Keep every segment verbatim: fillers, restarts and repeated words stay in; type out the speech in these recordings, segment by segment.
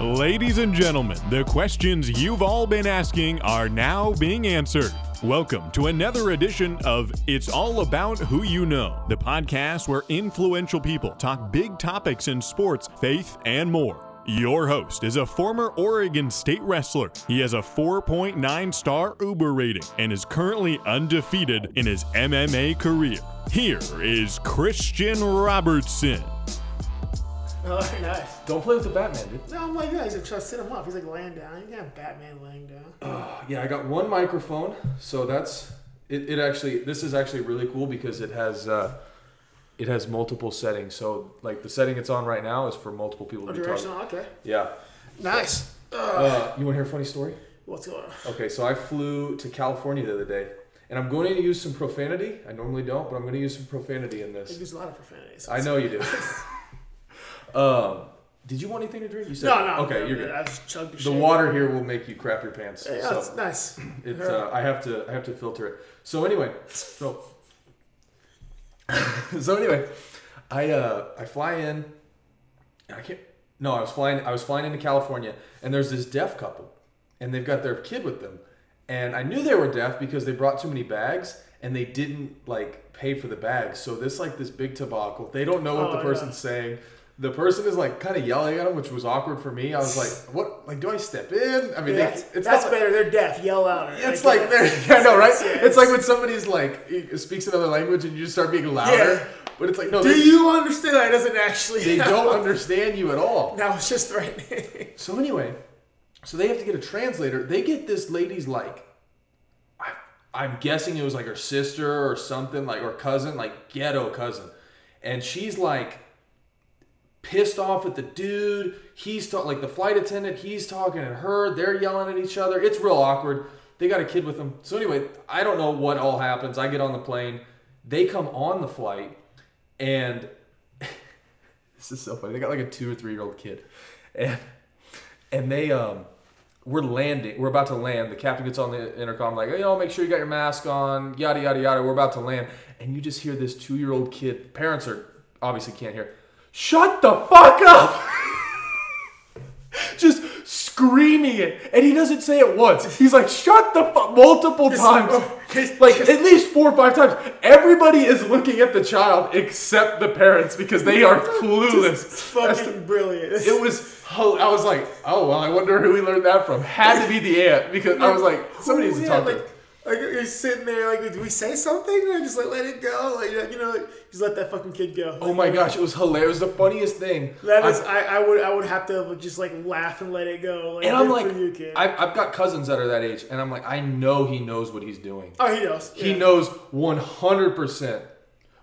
Ladies and gentlemen, the questions you've all been asking are now being answered. Welcome to another edition of It's All About Who You Know, the podcast where influential people talk big topics in sports, faith, and more. Your host is a former Oregon State wrestler. He has a four point nine star Uber rating and is currently undefeated in his M M A career. Here is Christian Robertson. Oh, nice. Don't play with the Batman, dude. No, I'm like, yeah, he's like, trying to sit him up. He's like laying down. You got Batman laying down. Uh, yeah, I got one microphone, so that's it. It actually, this is actually really cool because it has uh, it has multiple settings. So, like, the setting it's on right now is for multiple people to be talking. Okay. Yeah. Nice. Uh, uh, you want to hear a funny story? What's going on? Okay, so I flew to California the other day. And I'm going to use some profanity. I normally don't, but I'm going to use some profanity in this. I use a lot of profanities. I know you do. Um, did you want anything to drink? You said, no, no. Okay, no, you're good. I just chugged the shit. The water here will make you crap your pants. Yeah, so it's nice. It's, uh, I have to I have to filter it. So anyway, so so anyway, I uh, I fly in. I can't. No, I was flying. I was flying into California, and there's this deaf couple, and they've got their kid with them, and I knew they were deaf because they brought too many bags, and they didn't like pay for the bags. So this like this big debacle. They don't know what oh, the person's yeah. saying. The person is like kind of yelling at him, which was awkward for me. I was like, "What? Like, do I step in?" I mean, yeah, they, it's that's better. Like, they're deaf. Yell out. Or it's like, like they're, yeah, I know, right? Yeah, it's, it's like when somebody's like speaks another language and you just start being louder. Yeah. But it's like, no. Do they, you understand? That doesn't actually. They help. Don't understand you at all. No, it's just threatening. So anyway, so they have to get a translator. They get this lady's like, I, I'm guessing it was like her sister or something, like or cousin, like ghetto cousin, and she's like. Pissed off at the dude. He's talking, like the flight attendant, he's talking at her. They're yelling at each other. It's real awkward. They got a kid with them. So anyway, I don't know what all happens. I get on the plane. They come on the flight and this is so funny. They got like a two or three year old kid and and they, um, we're landing. We're about to land. The captain gets on the intercom like, you know, make sure you got your mask on, yada, yada, yada. We're about to land. And you just hear this two year old kid. Parents are obviously can't hear. Shut the fuck up! Just screaming it. And he doesn't say it once. He's like, shut the fuck, multiple times. Like, at least four or five times. Everybody is looking at the child except the parents because they are clueless. It's fucking brilliant. It was, I was like, oh, well, I wonder who we learned that from. Had to be the aunt because I was like, somebody needs to talk to him. Like, you're sitting there, like, did we say something? And I just, like, let it go. Like, you know, like, just let that fucking kid go. Like, oh, my gosh. It was hilarious. It was the funniest thing. That is, I, I would I would have to just, like, laugh and let it go. Like, and I'm like, you, kid. I've, I've got cousins that are that age. And I'm like, I know he knows what he's doing. Oh, he knows. He yeah. knows one hundred percent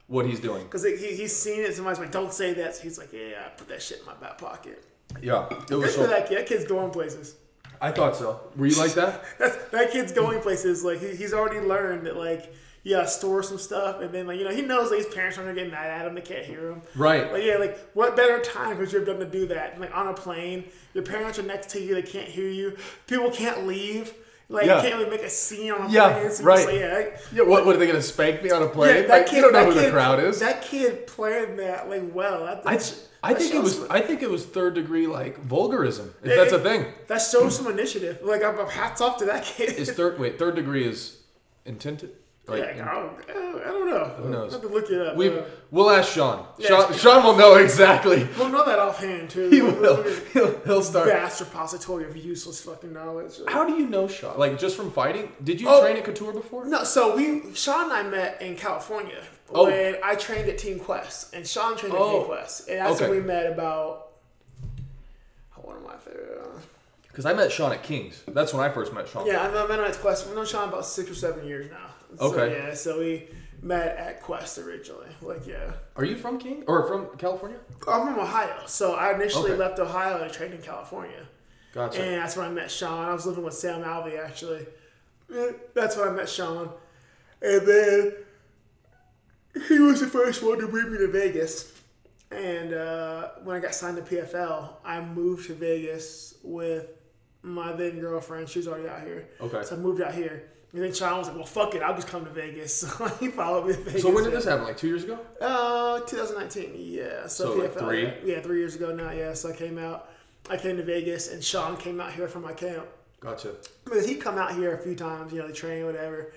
what he's doing. Because he, he's seen it. Somebody's like, don't say that. So he's like, yeah, yeah, I put that shit in my back pocket. Yeah. It Good was for so- that kid. That kid's going places. I thought so. Were you like that? That's, that kid's going places. Like he, he's already learned that, like, yeah, store some stuff, and then, like, you know, he knows, like, his parents aren't gonna get mad at him. They can't hear him. Right. Like, yeah, like, what better time could you have done to do that? Like, on a plane, your parents are next to you. They can't hear you. People can't leave. Like, yeah. You can't really make a scene on a yeah, plane. So right. Like, yeah, right. Yeah, what, what, are they going to spank me on a plane? Yeah, that like, kid, you don't know who kid, the crowd is. That kid planned that, like, well. That, that, I, that I think it was some, I think it was third degree, like, vulgarism, if it, that's it, a thing. That shows some initiative. Like, I'm, I'm hats off to that kid. Is third, wait, third degree is intended? Like, yeah, I don't, I don't know. Who knows? I have to look it up. We've, uh, we'll ask Sean. Yeah, Sean. Sean will know exactly. We'll know that offhand, too. He we'll, will. He'll, he'll start. Vast repository of useless fucking knowledge. Like, how do you know Sean? Like, just from fighting? Did you oh, train at Couture before? No, so we Sean and I met in California oh. when I trained at Team Quest. And Sean trained oh. at Team Quest. And that's okay. when we met about... What am I favorite? Because I met Sean at King's. That's when I first met Sean. Yeah, I met him at Quest. We've known Sean about six or seven years now. Okay. So, yeah, so we met at Quest originally. Like, yeah. Are you from King or from California? I'm from Ohio. So I initially okay. left Ohio and trained in California. Gotcha. And that's when I met Sean. I was living with Sam Alvey, actually. That's when I met Sean. And then he was the first one to bring me to Vegas. And uh, when I got signed to P F L, I moved to Vegas with my then girlfriend. She was already out here. Okay. So I moved out here. And then Sean was like, well, fuck it. I'll just come to Vegas. So he followed me to Vegas. So when did this happen? Like two years ago? Uh, twenty nineteen. Yeah. So, so P F L, like three? Yeah, three years ago now. Yeah. So I came out. I came to Vegas and Sean came out here from my camp. Gotcha. Because he'd come out here a few times, you know, to train, whatever.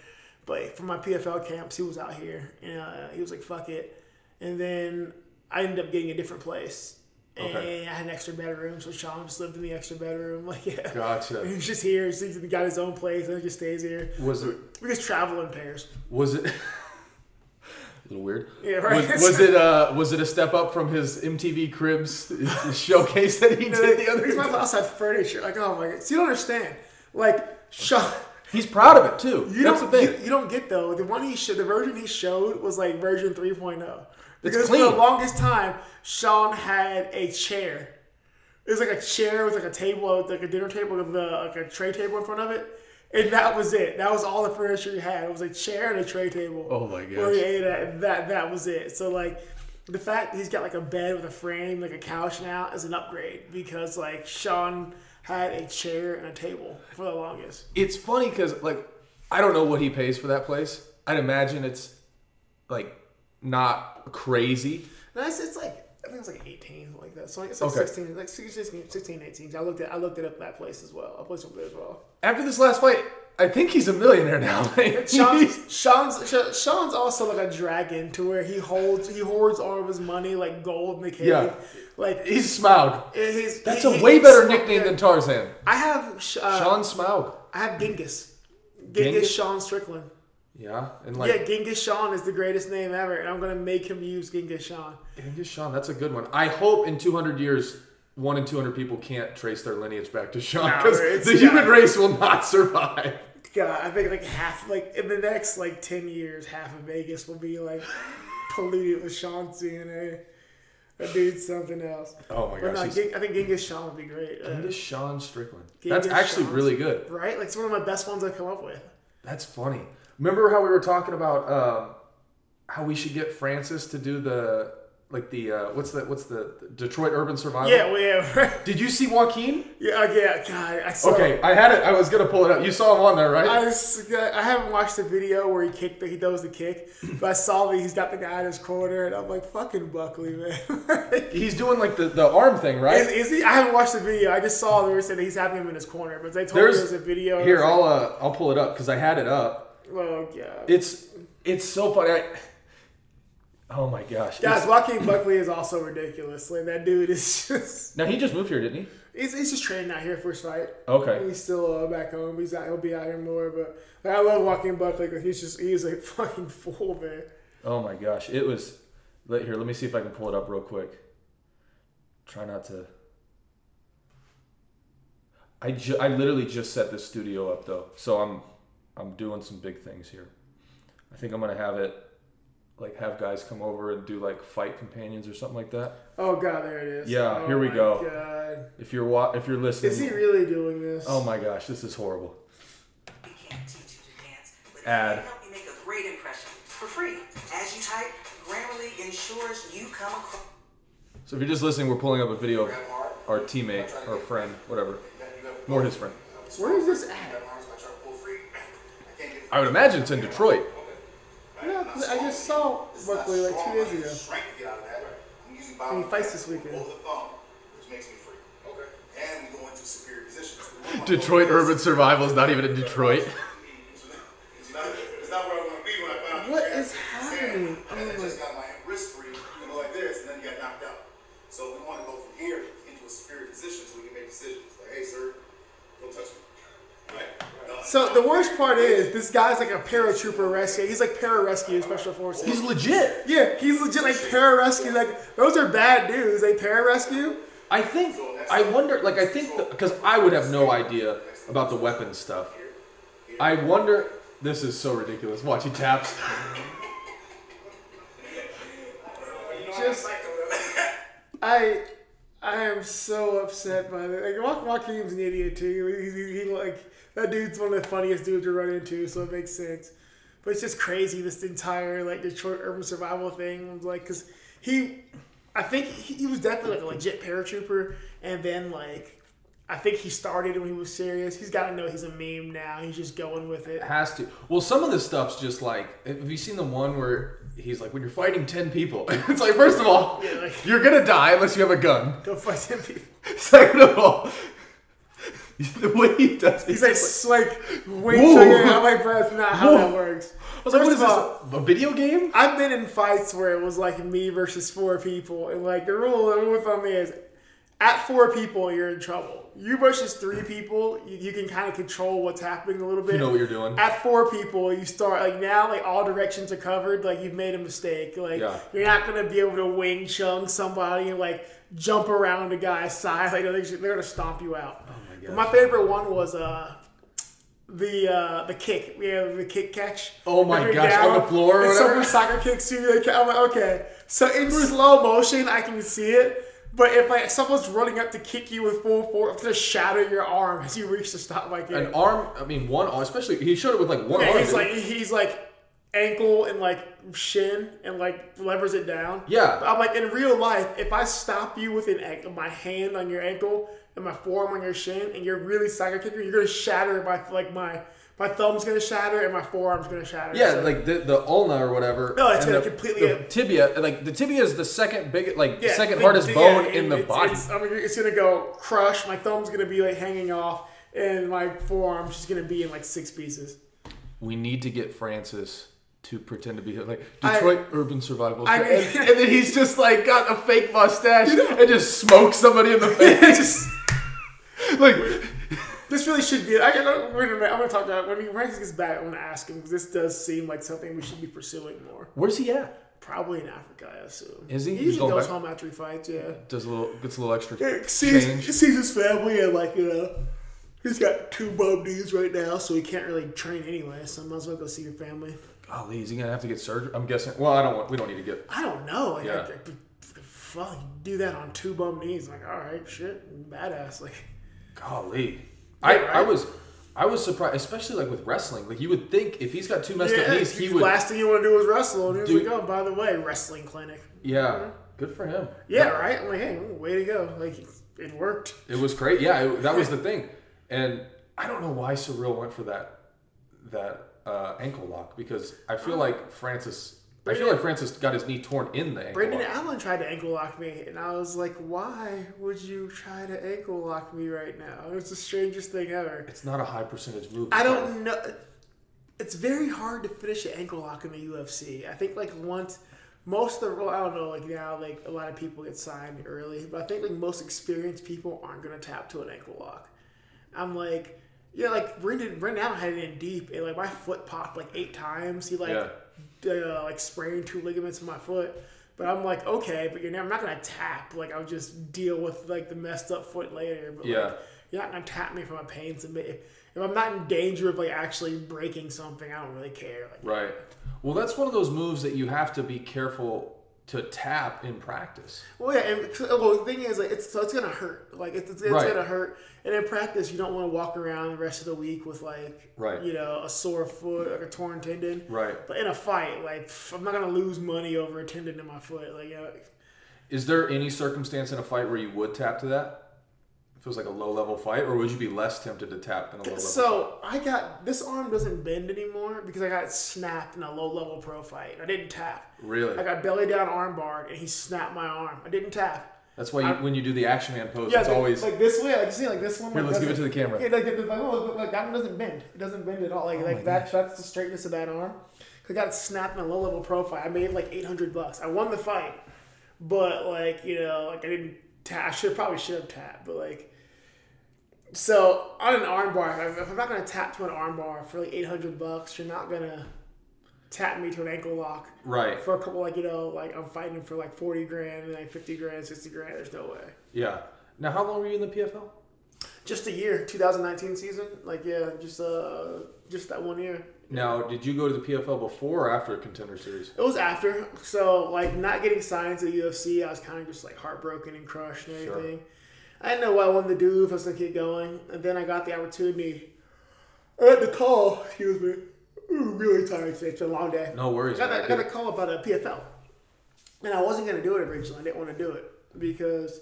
But from my P F L camps, he was out here. And uh, he was like, fuck it. And then I ended up getting a different place. And okay. I had an extra bedroom, so Sean just lived in the extra bedroom. Like, yeah. Gotcha. He was just here. So he got his own place and he just stays here. Was it? We just travel in pairs. Was it? A little weird. Yeah, right. Was, was it uh was it a step up from his M T V Cribs showcase that he no, did the other day? My house had furniture. Like, oh my god. So you don't understand. Like, Sean, he's proud of it too. You That's don't, the thing. You, you don't get though. The one he showed, the version he showed was like version three point oh. Because for the longest time, Sean had a chair. It was like a chair with like a table, like a dinner table with a, like a tray table in front of it. And that was it. That was all the furniture you had. It was a chair and a tray table. Oh my gosh. Where you ate at. That, that was it. So, like, the fact that he's got, like, a bed with a frame, like a couch now, is an upgrade. Because, like, Sean had a chair and a table for the longest. It's funny because, like, I don't know what he pays for that place. I'd imagine it's, like, not crazy. No, it's, it's like... I think it's like eighteen, like that. So it's like okay. sixteen, like sixteen, eighteen. I looked at, I looked it up that place as well. I placed over there as well. After this last fight, I think he's a millionaire now. Like, Sean's, Sean's, Sean's also like a dragon to where he holds, he hoards all of his money like gold in the cave. Yeah. Like he's Smaug. He's, That's he, a he, way better nickname than Tarzan. I have uh, Sean Smaug. I have Genghis. Genghis, Genghis Sean Strickland. Yeah, and like yeah, Genghis Sean is the greatest name ever, and I'm gonna make him use Genghis Sean. Genghis Sean, that's a good one. I hope in two hundred years, one in two hundred people can't trace their lineage back to Sean because no, the yeah. human race will not survive. God, I think like half, like in the next like ten years, half of Vegas will be like polluted with Sean's D N A. That dude's something else. Oh my but gosh. No, I think Genghis Sean would be great. Genghis Sean Strickland. Genghis that's actually Sean's, really good, right? Like it's one of my best ones I've come up with. That's funny. Remember how we were talking about um, how we should get Francis to do the like the uh, what's the what's the, the Detroit Urban Survival? Yeah, we have. Did you see Joaquin? Yeah, yeah. God, I saw. Okay, it. I had it. I was gonna pull it up. You saw him on there, right? I was, I haven't watched the video where he kicked. He does the kick, but I saw that he's got the guy in his corner, and I'm like, fucking Buckley, man. He's doing like the, the arm thing, right? Is, is he? I haven't watched the video. I just saw they were saying that he's having him in his corner, but they told There's, me there was a video. Here, I'll like, uh, I'll pull it up because I had it up. Oh yeah, it's it's so funny. I, oh my gosh, guys! Joaquin Buckley is also ridiculous. Like that dude is just. Now he just moved here, didn't he? He's, he's just training out here for his fight. Okay, he's still uh, back home. He's out, he'll be out here more. But like, I love Joaquin Buckley. Like, he's just he's a fucking fool, man. Oh my gosh, it was. Let here. Let me see if I can pull it up real quick. Try not to. I ju- I literally just set this studio up though, so I'm. I'm doing some big things here. I think I'm going to have it, like, have guys come over and do, like, fight companions or something like that. Oh, God, there it is. Yeah, oh here we go. God. If you're wa- if you're listening. Is he really doing this? Oh, my gosh, this is horrible. We can't teach you to dance, but Ad. It can help you make a great impression for free. As you type, Grammarly ensures you come across. So if you're just listening, we're pulling up a video of our teammate, our friend, whatever. More his friend. Where is this at? I would imagine it's in Detroit. Yeah, I just saw Buckley like two days ago. And he fights this weekend. Detroit Urban Survival is not even in Detroit. What is happening? Oh my God. So we want to go from here into a superior position so we can make decisions. Like, hey, sir, don't touch me. So the worst part is this guy's like a paratrooper rescue. He's like pararescue special forces. He's legit. Yeah, he's legit like pararescue. Like those are bad dudes. They pararescue. I think. I wonder. Like I think because I would have no idea about the weapons stuff. I wonder. This is so ridiculous. Watch he taps. Just. I. I am so upset by that. Like Joaquin's an idiot too. He, he, he like. That dude's one of the funniest dudes you run into, so it makes sense. But it's just crazy, this entire, like, Detroit Urban Survival thing. Like, because he, I think he, he was definitely, like, a legit paratrooper. And then, like, I think he started when he was serious. He's got to know he's a meme now. He's just going with it. Has to. Well, some of this stuff's just like, have you seen the one where he's like, when you're fighting ten people, it's like, first of all, yeah, like, you're going to die unless you have a gun. Go fight ten people. Second of all, the way he does it. He's like, like, like wait, checking out my breath. Not how Whoa. that works. I was like, what is this, a video game? I've been in fights where it was like me versus four people. And like the rule of the thumb is, at four people, you're in trouble. You versus three people, you, you can kind of control what's happening a little bit. You know what you're doing. At four people, you start, like now, like all directions are covered. Like you've made a mistake. Like yeah. you're not going to be able to wing chun somebody and like jump around a guy's side. Like they're, they're going to stomp you out. Oh my gosh. My favorite one was uh, the uh, the kick. We have the kick catch. Oh my gosh, down, on the floor or whatever? It's soccer kicks too. Like, I'm like, okay. So in slow motion, I can see it. But if like someone's running up to kick you with full force, it's gonna shatter your arm as you reach the stop like it. An arm, I mean, one arm, especially he showed it with like one yeah, arm. He's like, he's like ankle and like shin and like levers it down. Yeah. But I'm like, in real life, if I stop you with an ankle, my hand on your ankle and my forearm on your shin, and you're really soccer kicker, you're gonna shatter my like my. My thumb's going to shatter and my forearm's going to shatter. Yeah, so. like the, the ulna or whatever. No, it's going to completely... The tibia, like the tibia is the second biggest, like yeah, second the, hardest the, bone yeah, in the it's, body. It's, I mean, it's going to go crush. My thumb's going to be like hanging off and my forearm's just going to be in like six pieces. We need to get Francis to pretend to be like Detroit I, Urban Survival. I mean, and, and then he's just like got a fake mustache you know, and just smokes somebody in the face. just, like... This really should be. I, I, wait a minute. I'm going to talk about when Francis gets back. I'm going to ask him because this does seem like something we should be pursuing more. Where's he at? Probably in Africa, I assume. Is he? He usually goes back home after he fights. Yeah. Does a little gets a little extra. Yeah, sees, change. Sees his family and like you know, he's got two bum knees right now, so he can't really train anyway. So might as well go see your family. Golly, is he going to have to get surgery? I'm guessing. Well, I don't want. We don't need to get. I don't know. Like, yeah. Fuck, well, do that on two bum knees. Like, all right, shit, badass. Like, golly. Yeah, I, right? I was I was surprised, especially like with wrestling. Like you would think if he's got two messed yeah, up knees, he would. The last thing you want to do is wrestle. And he was like, oh, by the way, wrestling clinic. Yeah, yeah. Good for him. Yeah, yeah, right? I'm like, hey, way to go. Like, it worked. It was great. Yeah, it, that was the thing. And I don't know why Surreal went for that that uh, ankle lock because I feel like Francis... I feel like Francis got his knee torn in the ankle Brandon lock. Allen tried to ankle lock me, and I was like, why would you try to ankle lock me right now? It was the strangest thing ever. It's not a high percentage move. I don't know. It's very hard to finish an ankle lock in the U F C. I think, like, once most of the, I don't know, like, now, like, a lot of people get signed early, but I think, like, most experienced people aren't going to tap to an ankle lock. I'm like, yeah, like, Brandon, Brandon Allen had it in deep, and, like, my foot popped, like, eight times. He, like... Yeah. Uh, like spraying two ligaments in my foot, but I'm like, okay, but you're never, I'm not gonna tap. Like I'll just deal with like the messed up foot later. But yeah. like, you're not gonna tap me for my pains. And if, if I'm not in danger of like actually breaking something, I don't really care. Like, right. Well, that's one of those moves that you have to be careful to tap in practice. Well, yeah. And well, the thing is, like, it's so it's gonna hurt. Like it's, it's, it's right. gonna hurt. And in practice, you don't want to walk around the rest of the week with like, right. you know, a sore foot, like a torn tendon. Right. But in a fight, like, I'm not gonna lose money over a tendon in my foot. Like, you know. Is there any circumstance in a fight where you would tap to that? If it was like a low level fight, or would you be less tempted to tap in a low level? So fight? I got this arm doesn't bend anymore because I got snapped in a low level pro fight. I didn't tap. Really? I got belly down arm barred, and he snapped my arm. I didn't tap. That's why you, when you do the action man pose, yeah, it's like, always... like this way, like you see, like this one... Here, let's give it to the camera. Yeah, like, like, oh, look, look, that one doesn't bend. It doesn't bend at all. Like, oh like that, that's the straightness of that arm. I got it snapped in a low-level profile. I made, like, eight hundred bucks. I won the fight. But, like, you know, like, I didn't tap. I should, probably should have tapped, but, like... So, on an arm bar, if I'm not going to tap to an arm bar for, like, eight hundred bucks, you're not going to... tap me to an ankle lock, right? For a couple, like you know, like I'm fighting for like forty grand, and like fifty grand, sixty grand. There's no way. Yeah. Now, how long were you in the P F L? Just a year, twenty nineteen season. Like, yeah, just uh, just that one year. Now, did you go to the P F L before or after Contender Series? It was after. So, like, not getting signed to the U F C, I was kind of just like heartbroken and crushed and everything. Sure. I didn't know what I wanted to do if I was gonna keep going, and then I got the opportunity. I had the call. Excuse me. I'm really tired today. It's been a long day. No worries. I got, I got a call about a P F L. And I wasn't going to do it originally. I didn't want to do it because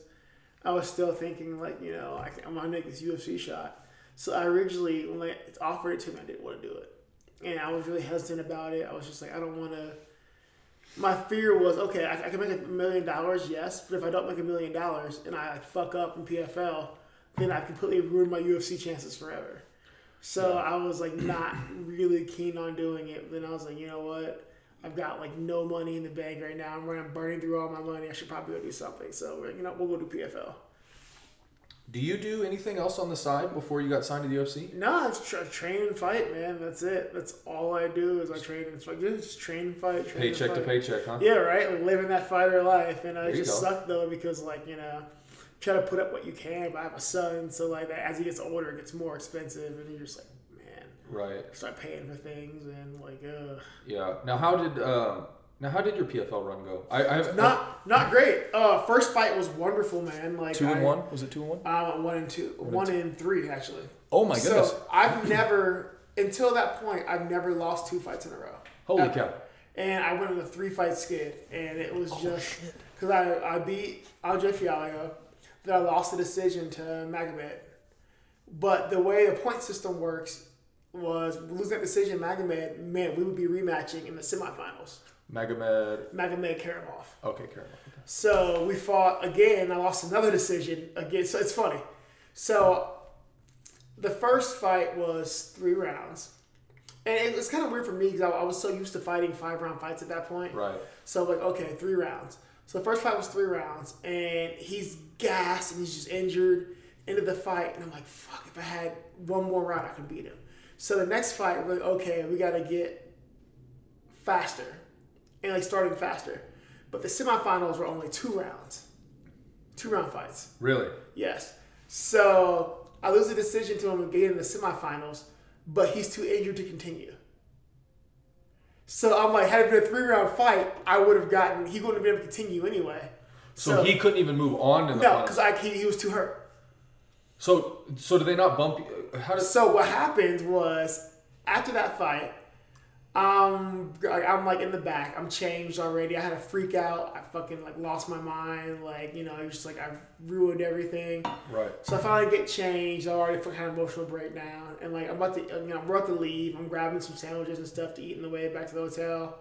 I was still thinking, like, you know, I, I'm going to make this U F C shot. So I originally, when I offered it to me, I didn't want to do it. And I was really hesitant about it. I was just like, I don't want to. My fear was, okay, I, I can make a million dollars, yes, but if I don't make a million dollars and I fuck up in P F L, then I completely ruined my U F C chances forever. So yeah. I was like not really keen on doing it. But then I was like, you know what? I've got like no money in the bank right now. I'm running, burning through all my money. I should probably go do something. So we're, you know, we'll go do P F L. Do you do anything else on the side before you got signed to the U F C? No, it's tra- train and fight, man. That's it. That's all I do is I train and fight. Just train and fight. Train paycheck and fight. To paycheck, huh? Yeah, right. Like living that fighter life, and uh, it just sucked though because like you know, try to put up what you can. But I have a son, so like as he gets older, it gets more expensive, and you're just like, man, right? Start paying for things and like, ugh. Yeah. Now, how did um, now how did your P F L run go? I, I have not. I, Not great. Uh, first fight was wonderful, man. Like two and I, one? Was it two and one? Um, one and two. One, one and, and three, actually. Oh my goodness! So I've never, until that point, I've never lost two fights in a row. Holy ever. cow! And I went on a three-fight skid, and it was oh, just because I I beat Andre Fiallo, then I lost the decision to Magomed. But the way the point system works was losing that decision, Magomed meant we would be rematching in the semifinals. Magomed Magomed Karimov. Okay, Karimov. Okay. So we fought again. I lost another decision again. So it's funny. So the first fight was three rounds. And it was kind of weird for me because I, I was so used to fighting five-round fights at that point. Right. So I'm like, okay, three rounds. So the first fight was three rounds. And he's gassed and he's just injured. End of the fight. And I'm like, fuck, if I had one more round, I could beat him. So the next fight, we're like, okay, we got to get faster. And like starting faster. But the semifinals were only two rounds. Two round fights. Really? Yes. So I lose the decision to him again in the semifinals, but he's too injured to continue. So I'm like, had it been a three round fight, I would have gotten, he wouldn't have been able to continue anyway. So, so he couldn't even move on in the No, because he, he was too hurt. So so did they not bump you? How did... So what happened was after that fight, Um, I'm like in the back. I'm changed already. I had a freak out. I fucking like lost my mind. Like, you know, it was just like I've ruined everything. Right. So I finally get changed. I already had an emotional breakdown. And like I'm about to, you know, I'm about to leave. I'm grabbing some sandwiches and stuff to eat on the way back to the hotel.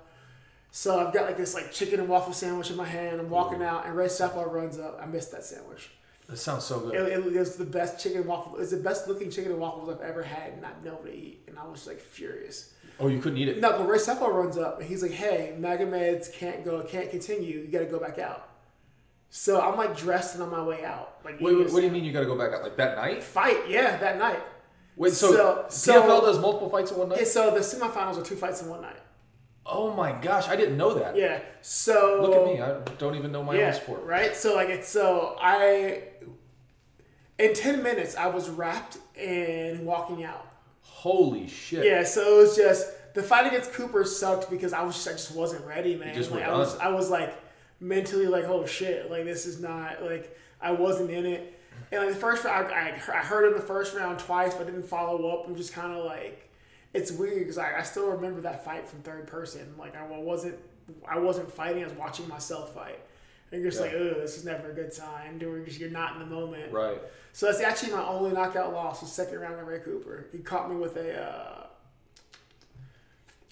So I've got like this like chicken and waffle sandwich in my hand. I'm walking mm-hmm. out, and Red Sapphire runs up. I missed that sandwich. That sounds so good. It, it, it was the best chicken and waffle. It's the best looking chicken and waffles I've ever had, and not been able to eat. And I was like furious. Oh, you couldn't eat it. No, but Ray Seppo runs up and he's like, "Hey, Magomeds can't go, can't continue. You got to go back out." So I'm like dressed and on my way out. Like, wait, wait what do you mean you got to go back out? Like that night? Fight, yeah, that night. Wait, so, so, so P F L does multiple fights in one night? Yeah, so the semifinals are two fights in one night. Oh my gosh, I didn't know that. Yeah, so look at me, I don't even know my yeah, own sport. Right, so like it's so I in ten minutes I was wrapped and walking out. Holy shit. Yeah, so it was just, the fight against Cooper sucked because I was just, I just wasn't ready, man. You just like, I was, I was like, mentally like, oh shit, like this is not, like, I wasn't in it. And like the first round, I, I heard him the first round twice, but I didn't follow up. I'm just kind of like, it's weird because I, I still remember that fight from third person. Like I wasn't, I wasn't fighting, I was watching myself fight. And you're just yeah. like, oh, this is never a good time. You're not in the moment. Right. So that's actually my only knockout loss was second round of Ray Cooper. He caught me with a, uh,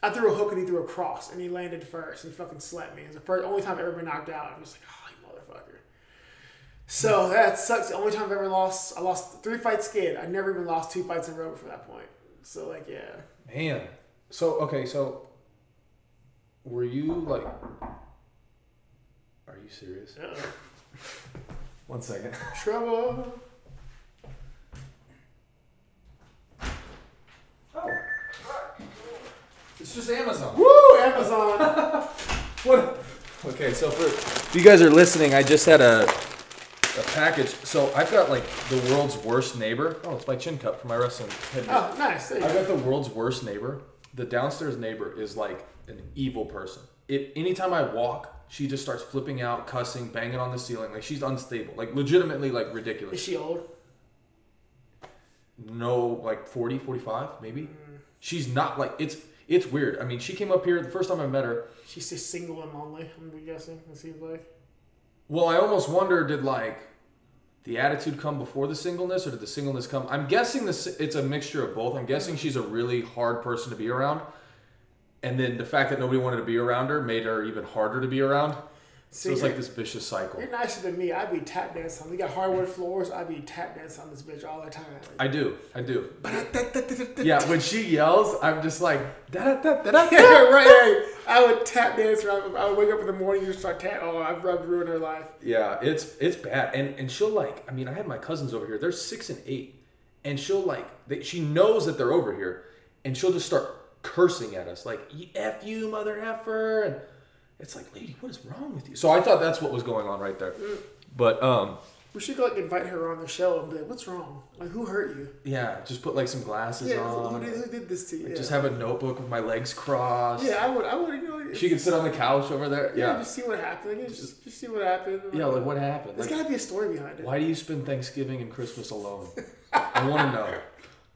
I threw a hook and he threw a cross and he landed first. He fucking slapped me. It was the first, only time I've ever been knocked out. I'm just like, oh, you motherfucker. So that sucks. The only time I've ever lost, I lost three fights skid. I never even lost two fights in a row before that point. So like, yeah. Man. So, okay. So were you like... Are you serious? Uh-oh. One second. Trouble. Oh. It's just Amazon. Woo! Amazon. What? Okay, so for if you guys are listening, I just had a a package. So I've got like the world's worst neighbor. Oh, it's my chin cup for my wrestling headband. Oh, nice. There you I've go. got the world's worst neighbor. The downstairs neighbor is like an evil person. If anytime I walk, she just starts flipping out, cussing, banging on the ceiling. Like, she's unstable. Like, legitimately, like, ridiculous. Is she old? No, like, forty, forty-five, maybe. Mm. She's not, like, it's it's weird. I mean, she came up here the first time I met her. She's just single and lonely, I'm guessing, it seems like. Well, I almost wonder, did, like, the attitude come before the singleness, or did the singleness come? I'm guessing this, it's a mixture of both. I'm guessing she's a really hard person to be around, and then the fact that nobody wanted to be around her made her even harder to be around. See, so it's like this vicious cycle. You're nicer than me. I'd be tap dancing. We got hardwood floors. I'd be tap dancing on this bitch all the time. I do. I do. Yeah, when she yells, I'm just like, da da da da da. Yeah, right, right. I would tap dance. I would, I would wake up in the morning and start tap. Oh, I've ruined her life. Yeah, it's it's bad. And and she'll like, I mean, I had my cousins over here. They're six and eight. And she'll like, they, she knows that they're over here. And she'll just start cursing at us. Like, F you, mother effer. And it's like, lady, what is wrong with you? So I thought that's what was going on right there. But um, we should like invite her on the show and be like, what's wrong? Like, who hurt you? Yeah, just put like some glasses yeah, on. Who did, who did this to you? Like, yeah. Just have a notebook with my legs crossed. Yeah, I would. I would. You know, she could sit on the couch over there. Yeah, yeah. Just see what happened. Just, just, just see what happened. Yeah, like what happened? There's like, gotta be a story behind it. Why do you spend Thanksgiving and Christmas alone? I want to know.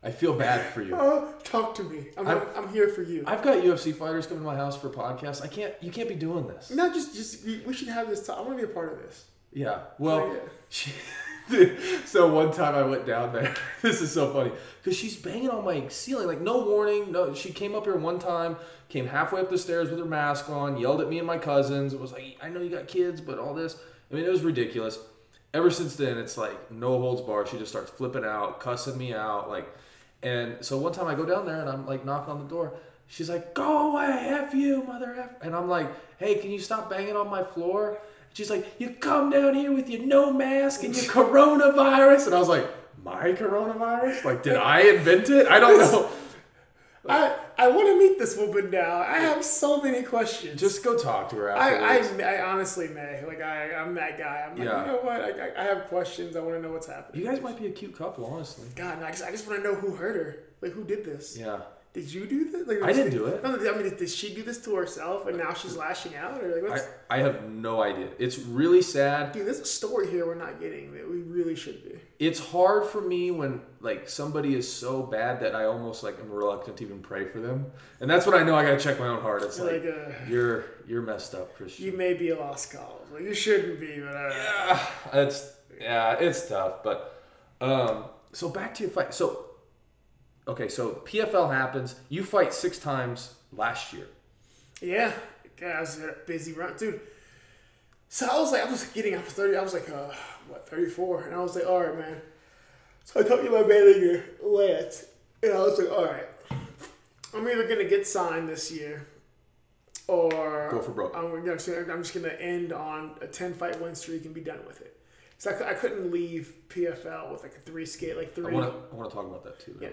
I feel bad for you. Oh, talk to me. I'm, I'm I'm here for you. I've got U F C fighters coming to my house for podcasts. I can't. You can't be doing this. No, just just we should have this talk. I want to be a part of this. Yeah. Well, oh, yeah. She, dude, so one time I went down there. This is so funny because she's banging on my ceiling like no warning. No, she came up here one time, came halfway up the stairs with her mask on, yelled at me and my cousins. It was like, I know you got kids, but all this. I mean, it was ridiculous. Ever since then, it's like no holds barred. She just starts flipping out, cussing me out, like. And so one time I go down there and I'm like knocking on the door. She's like, go away, F you, mother F. And I'm like, hey, can you stop banging on my floor? She's like, you come down here with your no mask and your coronavirus. And I was like, my coronavirus? Like, did I invent it? I don't know. I, I want to meet this woman now. I have so many questions. Just go talk to her afterwards. I, I, I honestly may. Like, I, I'm that guy. I'm like, yeah. You know what? I, I have questions. I want to know what's happening. You guys might be a cute couple, honestly. God, no, I just, I just want to know who hurt her. Like, who did this? Yeah. Did you do this? Like, I didn't the, do it. No, I mean, did, did she do this to herself and now she's lashing out? Or like, what's, I, I have no idea. It's really sad. Dude, there's a story here we're not getting that we really should be. It's hard for me when like somebody is so bad that I almost like am reluctant to even pray for them. And that's when I know I gotta check my own heart. It's like, like uh, you're you're messed up, Christian. You may be a lost cause. Like, you shouldn't be, but I don't yeah, know. It's yeah, it's tough. But um, so back to your fight. So. Okay, so P F L happens. You fight six times last year. Yeah, I was a busy run, dude. So I was like, I was getting up for thirty. I was like, uh, what, thirty-four? And I was like, all right, man. So I talked to my manager, Lance, and I was like, all right, I'm either gonna get signed this year, or go for broke. I'm, I'm just gonna end on a ten-fight win streak and be done with it. So I, I couldn't leave P F L with like a three skate, like three. I want to I want to talk about that too. Yeah.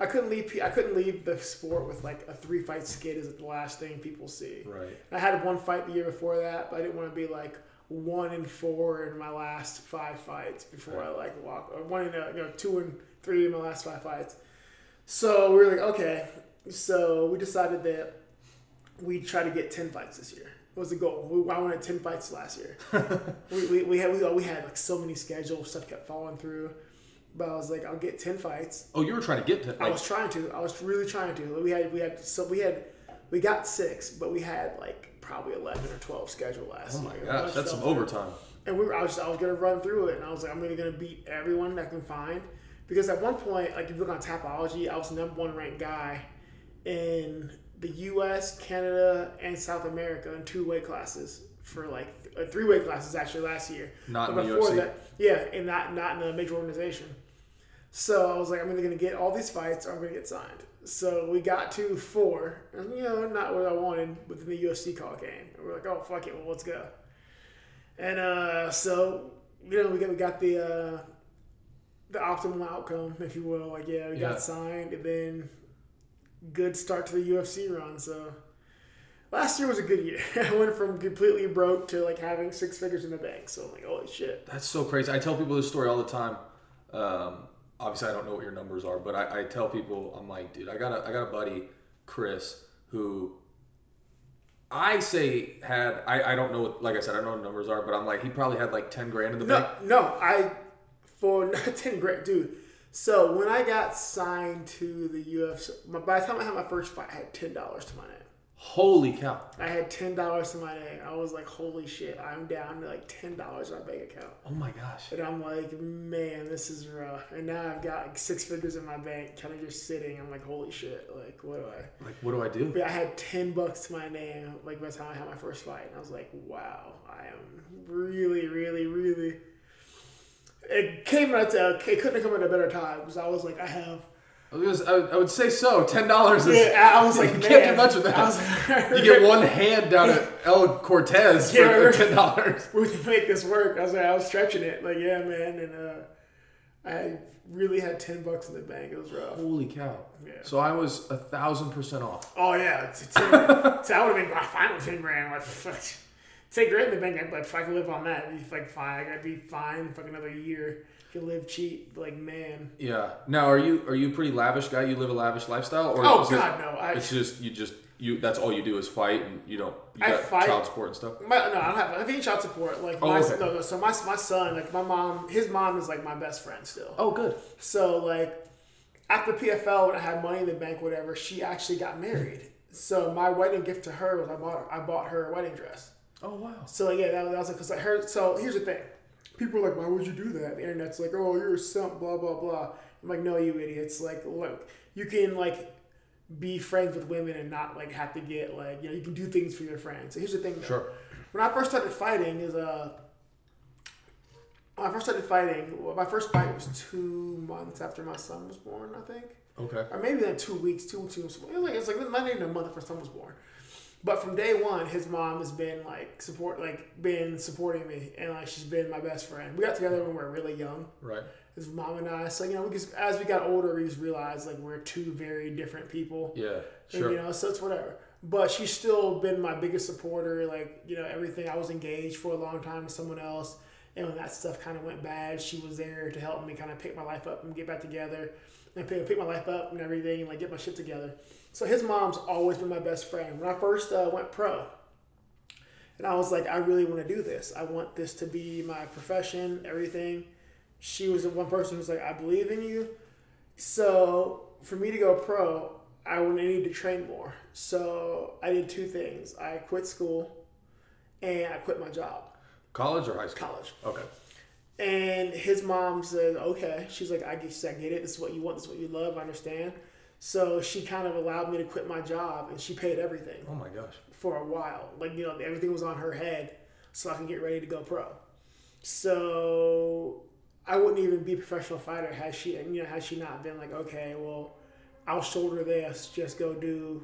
I couldn't leave. I couldn't leave the sport with like a three fight skid is the last thing people see. Right. I had one fight the year before that, but I didn't want to be like one and four in my last five fights before right. I like walk or one and uh, you know two and three in my last five fights. So we were like, okay. So we decided that we try to get ten fights this year. What was the goal? We, I wanted ten fights last year. we, we we had we we had like so many schedules. Stuff kept falling through. But I was like, I'll get ten fights. Oh, you were trying to get ten. Like, I was trying to. I was really trying to. We had, we had, so we had, we got six, but we had like probably eleven or twelve scheduled last. Oh my year. gosh, that's some there. overtime. And we were, I was, I was gonna run through it, and I was like, I'm gonna, gonna beat everyone that I can find, because at one point, like if you look on Tapology, I was the number one ranked guy in the U S, Canada, and South America in two weight classes. For like th- three weight classes actually last year. Not but in the U F C. That, yeah, and not not in a major organization. So I was like, I'm either gonna get all these fights or I'm gonna get signed. So we got to four, and you know, not what I wanted within the U F C call game. And we're like, oh fuck it, well let's go. And uh, so you know, we got we got the uh, the optimal outcome, if you will. Like yeah, we yeah. got signed, and then good start to the U F C run. So last year was a good year. I went from completely broke to like having six figures in the bank. So I'm like, holy shit. That's so crazy. I tell people this story all the time. Um, obviously, I don't know what your numbers are, but I, I tell people, I'm like, dude, I got a, I got a buddy, Chris, who I say had, I, I don't know what, like I said, I don't know what the numbers are, but I'm like, he probably had like ten grand in the no, bank. No, I, for ten grand, dude. So when I got signed to the U F C, by the time I had my first fight, I had ten dollars to my name. Holy cow. I had ten dollars in my name. I was like, holy shit, I'm down to like ten dollars in my bank account. Oh my gosh. And I'm like, man, this is rough. And now I've got like six figures in my bank kind of just sitting. I'm like, holy shit, like, what do I? Like, what do I do? But I had ten bucks to my name, like, by the time I had my first fight. And I was like, wow, I am really, really, really. It came out to, it couldn't have come at a better time because I was like, I have. I, was, I would say so. ten dollars is... Yeah, I was like, you man, can't do much with that. I was like, you get one hand down at El Cortez for ten dollars. We can make this work. I was like, I was stretching it. Like, yeah, man. And uh, I really had ten bucks in the bank. It was rough. Holy cow. Yeah. So I was one thousand percent off. Oh, yeah. It's ten, so I would have been my final ten grand. Like, fuck. ten grand in the bank. Like, if I could live on that, it'd be like fine. I'd be fine for like another year. Live cheap, like, man. Yeah. Now, are you are you a pretty lavish guy? You live a lavish lifestyle, or oh god, it, no. I, it's just you just you. That's all you do is fight, and you don't. You I got fight. Child support and stuff. My, no, I don't have. I think child support. Like, oh, my, okay. no, no. So my my son, like my mom, his mom is like my best friend still. Oh, good. So like after P F L, when I had money in the bank, whatever, she actually got married. So my wedding gift to her was I bought I bought her a wedding dress. Oh wow. So like, yeah, that, that was like, cause like her. So here's the thing. People are like, why would you do that? The internet's like, oh, you're a simp, blah, blah, blah. I'm like, no, you idiots. Like, look, you can, like, be friends with women and not, like, have to get, like, you know, you can do things for your friends. So here's the thing, though. Sure. When I first started fighting is, uh, when I first started fighting, well, my first fight was two months after my son was born, I think. Okay. Or maybe like two weeks, two, two, it was like, it's like not even a month after my son was born. But from day one, his mom has been like support, like been supporting me, and like she's been my best friend. We got together when we were really young, right? His mom and I. So you know, we just, as we got older, we just realized like we're two very different people. Yeah, sure. And, you know, so it's whatever. But she's still been my biggest supporter. Like, you know, everything. I was engaged for a long time with someone else, and when that stuff kind of went bad, she was there to help me kind of pick my life up and get back together, and pick, pick my life up and everything, and like get my shit together. So his mom's always been my best friend. When I first uh, went pro, and I was like, I really want to do this. I want this to be my profession, everything. She was the one person who was like, I believe in you. So for me to go pro, I would need to train more. So I did two things. I quit school, and I quit my job. College or high school? College. Okay. And his mom said, okay. She's like, I get, I get it. This is what you want. This is what you love. I understand. So she kind of allowed me to quit my job, and she paid everything. Oh my gosh! For a while, like, you know, everything was on her head, so I can get ready to go pro. So I wouldn't even be a professional fighter had she, you know, had she not been like, okay, well, I'll shoulder this, just go do,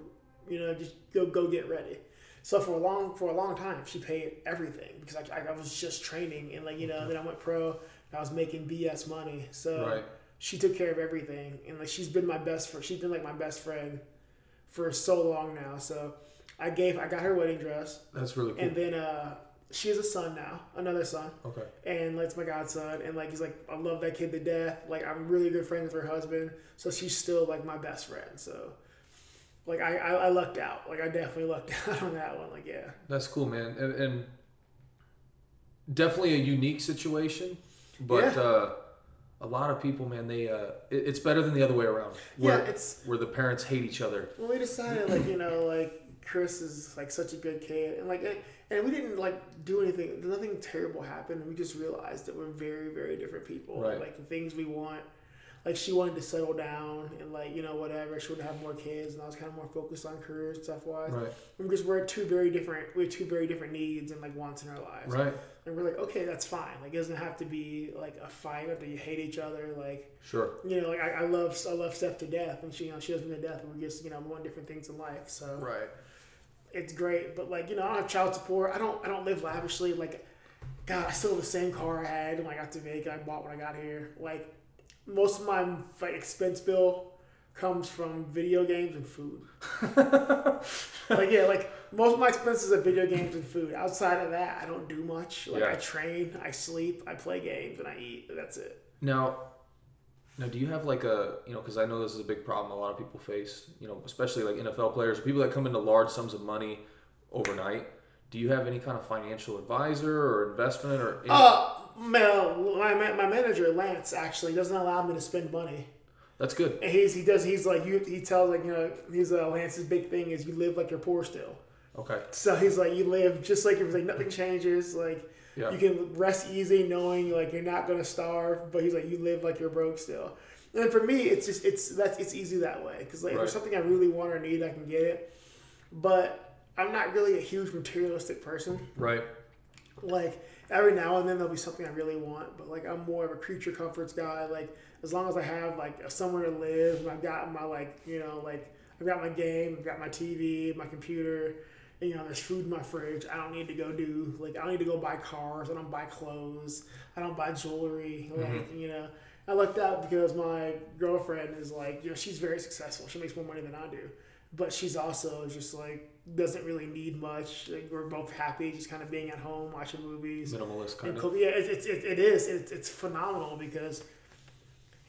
you know, just go go get ready. So for a long for a long time, she paid everything because I I was just training, and like, you know, mm-hmm. then I went pro, and I was making B S money, so. Right. She took care of everything, and like she's been my best friend. She's been like my best friend for so long now. So I gave, I got her wedding dress. That's really cool. And then uh, she has a son now, another son. Okay. And like, it's my godson, and like he's like, I love that kid to death. Like, I'm really good friends with her husband, so she's still like my best friend. So like I, I, I lucked out. Like I definitely lucked out on that one. Like, yeah. That's cool, man, and, and definitely a unique situation, but. Yeah. Uh, A lot of people, man, they uh, it, it's better than the other way around. Where, yeah, it's where the parents hate each other. Well, we decided, like, you know, like Chris is like such a good kid, and like, and we didn't like do anything. Nothing terrible happened. We just realized that we're very, very different people. Right. Like the things we want. Like she wanted to settle down and like, you know, whatever. She would have more kids, and I was kind of more focused on career stuff wise. Right. We just we're two very different. We had two very different needs and like wants in our lives. Right. And we're like, okay, that's fine. Like, it doesn't have to be like a fight that you hate each other. Like, sure. You know, like I, I love I love Steph to death, and she, you know, she loves me to death, and we just, you know, want different things in life. So right, it's great. But like, you know, I don't have child support. I don't I don't live lavishly. Like, God, I still have the same car I had when I got to Vegas. I bought when I got here. Like, most of my like expense bill comes from video games and food. Like, yeah, like most of my expenses are video games and food. Outside of that, I don't do much. Like, yeah. I train, I sleep, I play games, and I eat. That's it. Now, now, do you have like a, you know, because I know this is a big problem a lot of people face, you know, especially like N F L players, people that come into large sums of money overnight. Do you have any kind of financial advisor or investment or anything? Uh, my, my manager, Lance, actually doesn't allow me to spend money. That's good. He's he does he's like you he tells like you know he's uh, Lance's big thing is you live like you're poor still. Okay. So he's like you live just like everything. Nothing changes. Like yeah. you can rest easy knowing like you're not gonna starve. But he's like you live like you're broke still. And for me, it's just it's that's it's easy that way because like right. if there's something I really want or need, I can get it. But I'm not really a huge materialistic person. Right. Like every now and then there'll be something I really want, but like I'm more of a creature comforts guy. Like as long as I have like somewhere to live, and I've got my like you know like I've got my game, I've got my T V, my computer. You know, there's food in my fridge. I don't need to go do like I don't need to go buy cars. I don't buy clothes. I don't buy jewelry. Like mm-hmm. you know, I lucked out because my girlfriend is like you know she's very successful. She makes more money than I do, but she's also just like doesn't really need much. Like, we're both happy just kind of being at home watching movies. Minimalist kind of. Yeah, it's it, it is it's it's phenomenal because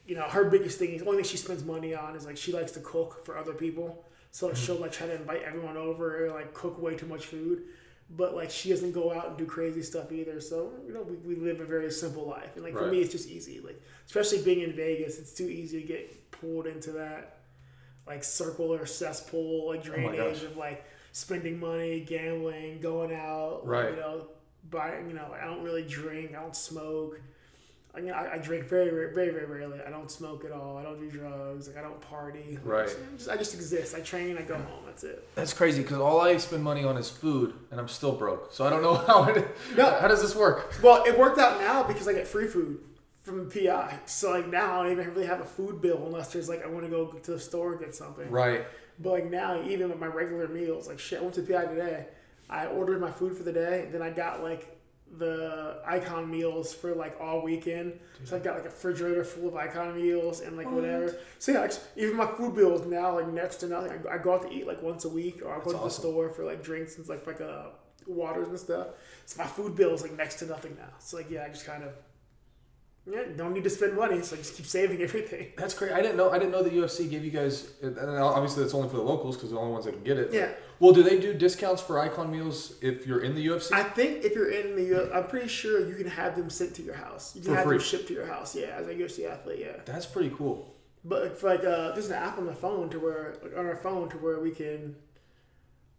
you know her biggest thing is the only thing she spends money on is like she likes to cook for other people. So she'll like try to invite everyone over and like cook way too much food, but like she doesn't go out and do crazy stuff either. So you know we, we live a very simple life, and like right. for me it's just easy. Like especially being in Vegas, it's too easy to get pulled into that like circle or cesspool like drainage oh of like spending money, gambling, going out. Right. You know, buying. You know, I don't really drink. I don't smoke. I mean, I, I drink very, very, very, very rarely. I don't smoke at all. I don't do drugs. Like I don't party. Right. I just, I just exist. I train. I go home. That's it. That's crazy because all I spend money on is food, and I'm still broke. So I don't know how. It, no. How does this work? Well, it worked out now because I get free food from the P I. So like now I don't even really have a food bill unless there's like I want to go to the store and get something. Right. But like now, even with my regular meals, like shit, I went to the P I today. I ordered my food for the day. Then I got like. The Icon meals for like all weekend, dude. So I've got like a refrigerator full of Icon meals and like oh, whatever. Right. So yeah, like, even my food bill is now like next to nothing. I, I go out to eat like once a week, or I go to awesome. The store for like drinks and like like uh waters and stuff. So my food bill is like next to nothing now. So like yeah, I just kind of yeah don't need to spend money, so I just keep saving everything. That's great. I didn't know. I didn't know the U F C gave you guys. And obviously that's only for the locals because they're the only ones that can get it. Yeah. Well, do they do discounts for Icon meals if you're in the U F C? I think if you're in the U F C, I'm pretty sure you can have them sent to your house. You can for have free. Them shipped to your house, yeah, as a U F C athlete, yeah. That's pretty cool. But for like, uh, there's an app on the phone to where, like on our phone to where we can,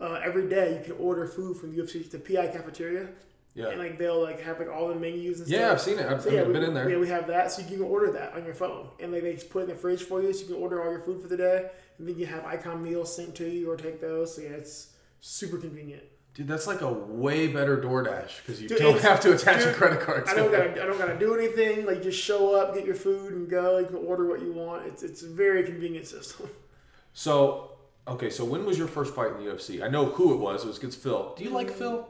uh, every day you can order food from the U F C to the P I cafeteria. Yeah. And like they'll like have like all the menus and stuff. Yeah, I've seen it. I've so, yeah, been we, in there. Yeah, we have that, so you can order that on your phone, and like they just put it in the fridge for you, so you can order all your food for the day, and then you have Icon meals sent to you or take those. So yeah, it's super convenient. Dude, that's like a way better DoorDash because you dude, don't have to attach dude, a credit card. To I don't it. gotta, I don't gotta do anything. Like just show up, get your food, and go. You can order what you want. It's it's a very convenient system. So okay, so when was your first fight in the U F C? I know who it was. It was against Phil. Do you like Phil?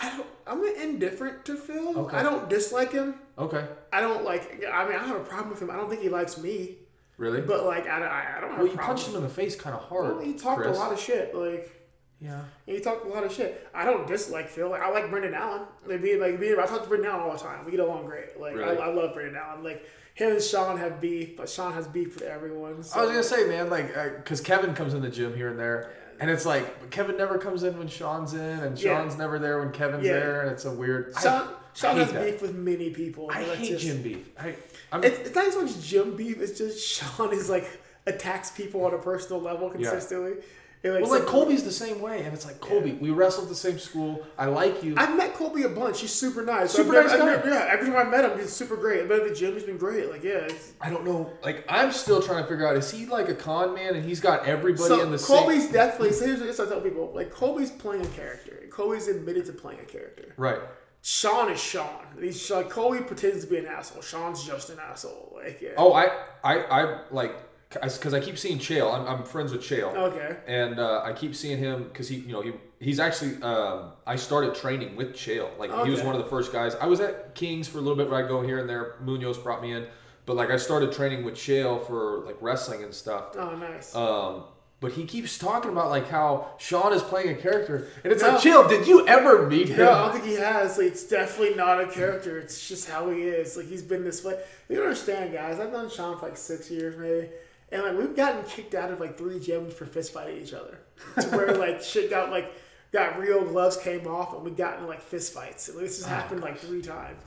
I don't, I'm indifferent to Phil. Okay. I don't dislike him. Okay. I don't like, I mean, I don't have a problem with him. I don't think he likes me. Really? But, like, I don't, I don't have well, a problem. Well, you punched him in the face kind of hard, well, he talked Chris. a lot of shit. Like, yeah. He talked a lot of shit. I don't dislike Phil. Like, I like Brandon Allen. Like, being, like, being, I talk to Brandon Allen all the time. We get along great. Like, really? I, I love Brandon Allen. Like, him and Sean have beef, but Sean has beef with everyone. So. I was going to say, man, like, because uh, Kevin comes in the gym here and there. Yeah. And it's like, Kevin never comes in when Sean's in, and Sean's yeah. never there when Kevin's yeah. there, and it's a weird... Sean, I, Sean I has that. beef with many people. I hate just, gym beef. I, I'm, it's, it's not so much gym beef, it's just Sean is like, attacks people on a personal level consistently. Yeah. It, like, well, like, Colby's the same way, and it's like, Colby, yeah. we wrestled at the same school, I like you. I've met Colby a bunch, he's super nice. Super never, nice guy. Never, yeah, every time I met him, he's super great. I met him at the gym, he's been great, like, yeah. It's, I don't know, like, I'm still trying to figure out, is he like a con man, and he's got everybody so in the same... Colby's definitely, so here's what I tell people, like, Colby's playing a character. Colby's admitted to playing a character. Right. Sean is Sean. He's like, Colby pretends to be an asshole. Sean's just an asshole, like, yeah. Oh, I, I, I, like... Because I keep seeing Chael, I'm, I'm friends with Chael. Okay. And uh, I keep seeing him because he, you know, he he's actually. Um, I started training with Chael. Like okay. he was one of the first guys. I was at King's for a little bit, where I go here and there. Munoz brought me in, but like I started training with Chael for like wrestling and stuff. Oh, nice. Um, but he keeps talking about like how Sean is playing a character, and it's no. like Chael, did you ever meet him? No, I don't think he has. Like, it's definitely not a character. It's just how he is. Like he's been this way. You don't understand, guys. I've known Sean for like six years, maybe. And, like, we've gotten kicked out of, like, three gyms for fist fighting each other. To where, like, shit got, like, got real gloves came off and we got in, like, fist fights. And, like, this has oh, happened, gosh. like, three times.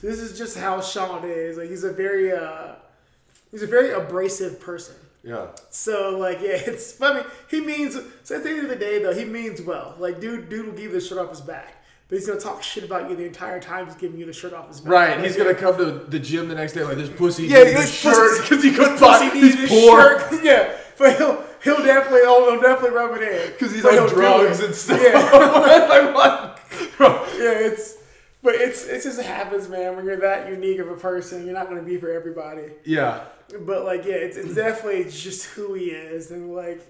So this is just how Sean is. Like, he's a very, uh, He's a very abrasive person. Yeah. So, like, yeah, it's funny. He means, so at the end of the day, though, he means well. Like, dude, dude will give the shirt off his back. But he's going to talk shit about you the entire time he's giving you the shirt off his back. Right. Like, he's going to come to the gym the next day like, this pussy yeah, needs this shirt. Because he goes, pussy needs this poor. Shirt. Yeah. But he'll, he'll definitely, oh, he'll definitely rub it in. Because he's but on drugs and stuff. Yeah. Like, what? Bro. Yeah, it's. But it's it just happens, man. When you're that unique of a person, you're not going to be for everybody. Yeah. But, like, yeah, it's, it's definitely just who he is. And, like,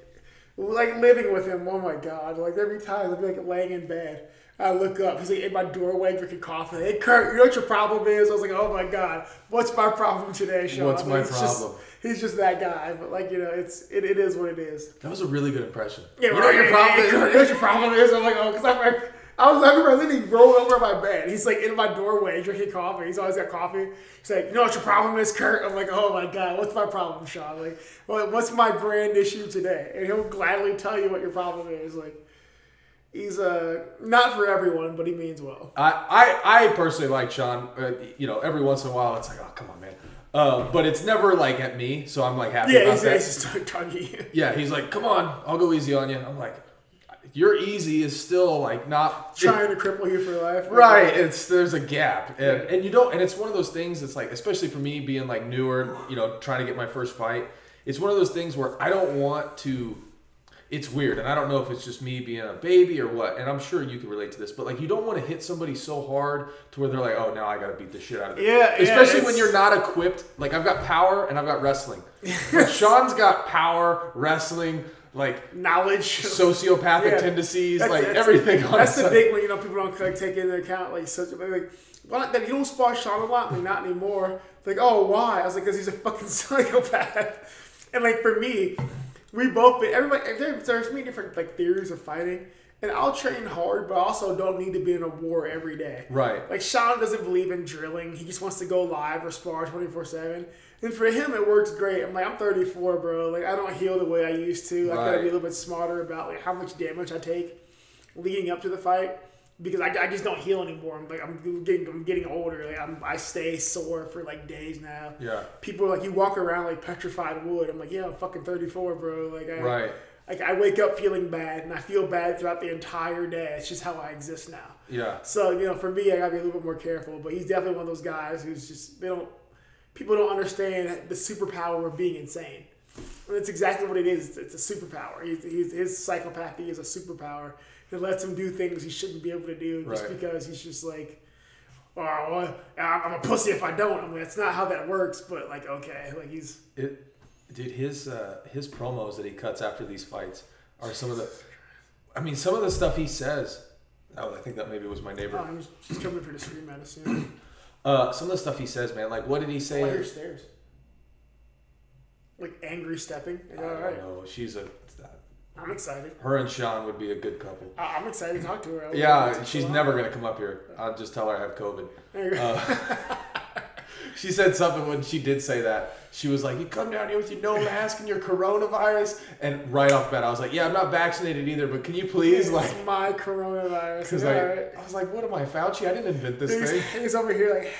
like living with him, oh, my God. Like, every time I'll be, like, laying in bed. I look up. He's, like, in my doorway drinking coffee. Hey, Kurt, you know what your problem is? I was like, oh, my God. What's my problem today, Sean? What's I mean, my problem? Just, he's just that guy. But, like, you know, it's it, it is what it is. That was a really good impression. Yeah, you know what your problem is? You know what your problem is? I'm like, oh, because I'm like... I was I remember literally rolling over my bed. He's like in my doorway drinking coffee. He's always got coffee. He's like, you know what your problem is, Kurt? I'm like, oh my God, what's my problem, Sean? Like, what's my brand issue today? And he'll gladly tell you what your problem is. Like, he's uh, not for everyone, but he means well. I, I, I personally like Sean. Uh, you know, every once in a while, it's like, oh, come on, man. Uh, but it's never like at me, so I'm like happy yeah, about he's, that. Yeah, he's just talking. Yeah, he's like, come on, I'll go easy on you. I'm like... Your easy is still like not trying it, to cripple you for life, right? Right. It's there's a gap, and, yeah. and you don't, and it's one of those things. It's like, especially for me being like newer, you know, trying to get my first fight. It's one of those things where I don't want to. It's weird, and I don't know if it's just me being a baby or what. And I'm sure you can relate to this, but like you don't want to hit somebody so hard to where they're like, "Oh, now I got to beat the shit out of them." Yeah, especially yeah, when you're not equipped. Like I've got power and I've got wrestling. Like, Sean's got power, wrestling. Like knowledge, sociopathic yeah. tendencies, that's, like that's, everything. That's, on that's the big one, you know. People don't like take into account like such. Like, well, you don't spar Sean a lot, like not anymore. Like, oh, why? I was like, because he's a fucking psychopath. And like for me, we both. Everybody, there's many different like theories of fighting, and I'll train hard, but I also don't need to be in a war every day. Right. Like Sean doesn't believe in drilling. He just wants to go live or spar twenty-four seven. And for him, it works great. I'm like, I'm thirty-four, bro. Like, I don't heal the way I used to. Right. I gotta be a little bit smarter about like how much damage I take leading up to the fight because I, I just don't heal anymore. I'm like, I'm getting, I'm getting older. Like, I'm, I stay sore for like days now. Yeah. People are like, you walk around like petrified wood. I'm like, yeah, I'm fucking thirty-four, bro. Like, I, right. Like, I wake up feeling bad, and I feel bad throughout the entire day. It's just how I exist now. Yeah. So you know, for me, I gotta be a little bit more careful. But he's definitely one of those guys who's just they don't. People don't understand the superpower of being insane. And that's exactly what it is. It's a superpower. He's, he's, his psychopathy is a superpower that lets him do things he shouldn't be able to do just right. because he's just like, oh, I'm a pussy if I don't. I mean, that's not how that works, but like, okay. Like he's... It, dude, his, uh, his promos that he cuts after these fights are some of the... I mean, some of the stuff he says... Oh, I think that maybe was my neighbor. Oh, he's coming for the screen medicine. Uh, some of the stuff he says, man, like what did he say? Player stairs. Like angry stepping. I don't right? know. She's a. I'm excited. Her and Sean would be a good couple. I- I'm excited to talk to her. Yeah, she's never going to come up here. I'll just tell her I have COVID. There you go. Uh, she said something when she did say that. She was like, you come down here with your no mask and your coronavirus. And right off bat, I was like, yeah, I'm not vaccinated either, but can you please? Like, it's my coronavirus. Cause I, right. I was like, what am I, Fauci? I didn't invent this he's, thing. He's over here like...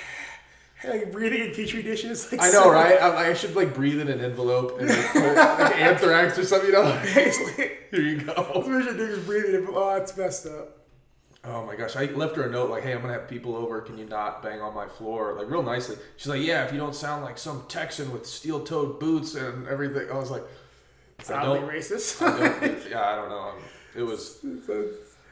Like breathing in petri dishes. Like I know, so right? I, I should like breathe in an envelope and like, like anthrax or something. You know, like, here you go. We should do just breathing in. Oh, it's messed up. Oh my gosh! I left her a note like, "Hey, I'm gonna have people over. Can you not bang on my floor?" Like real nicely. She's like, "Yeah, if you don't sound like some Texan with steel-toed boots and everything." I was like, "It's oddly racist." I don't, yeah, I don't know. It was.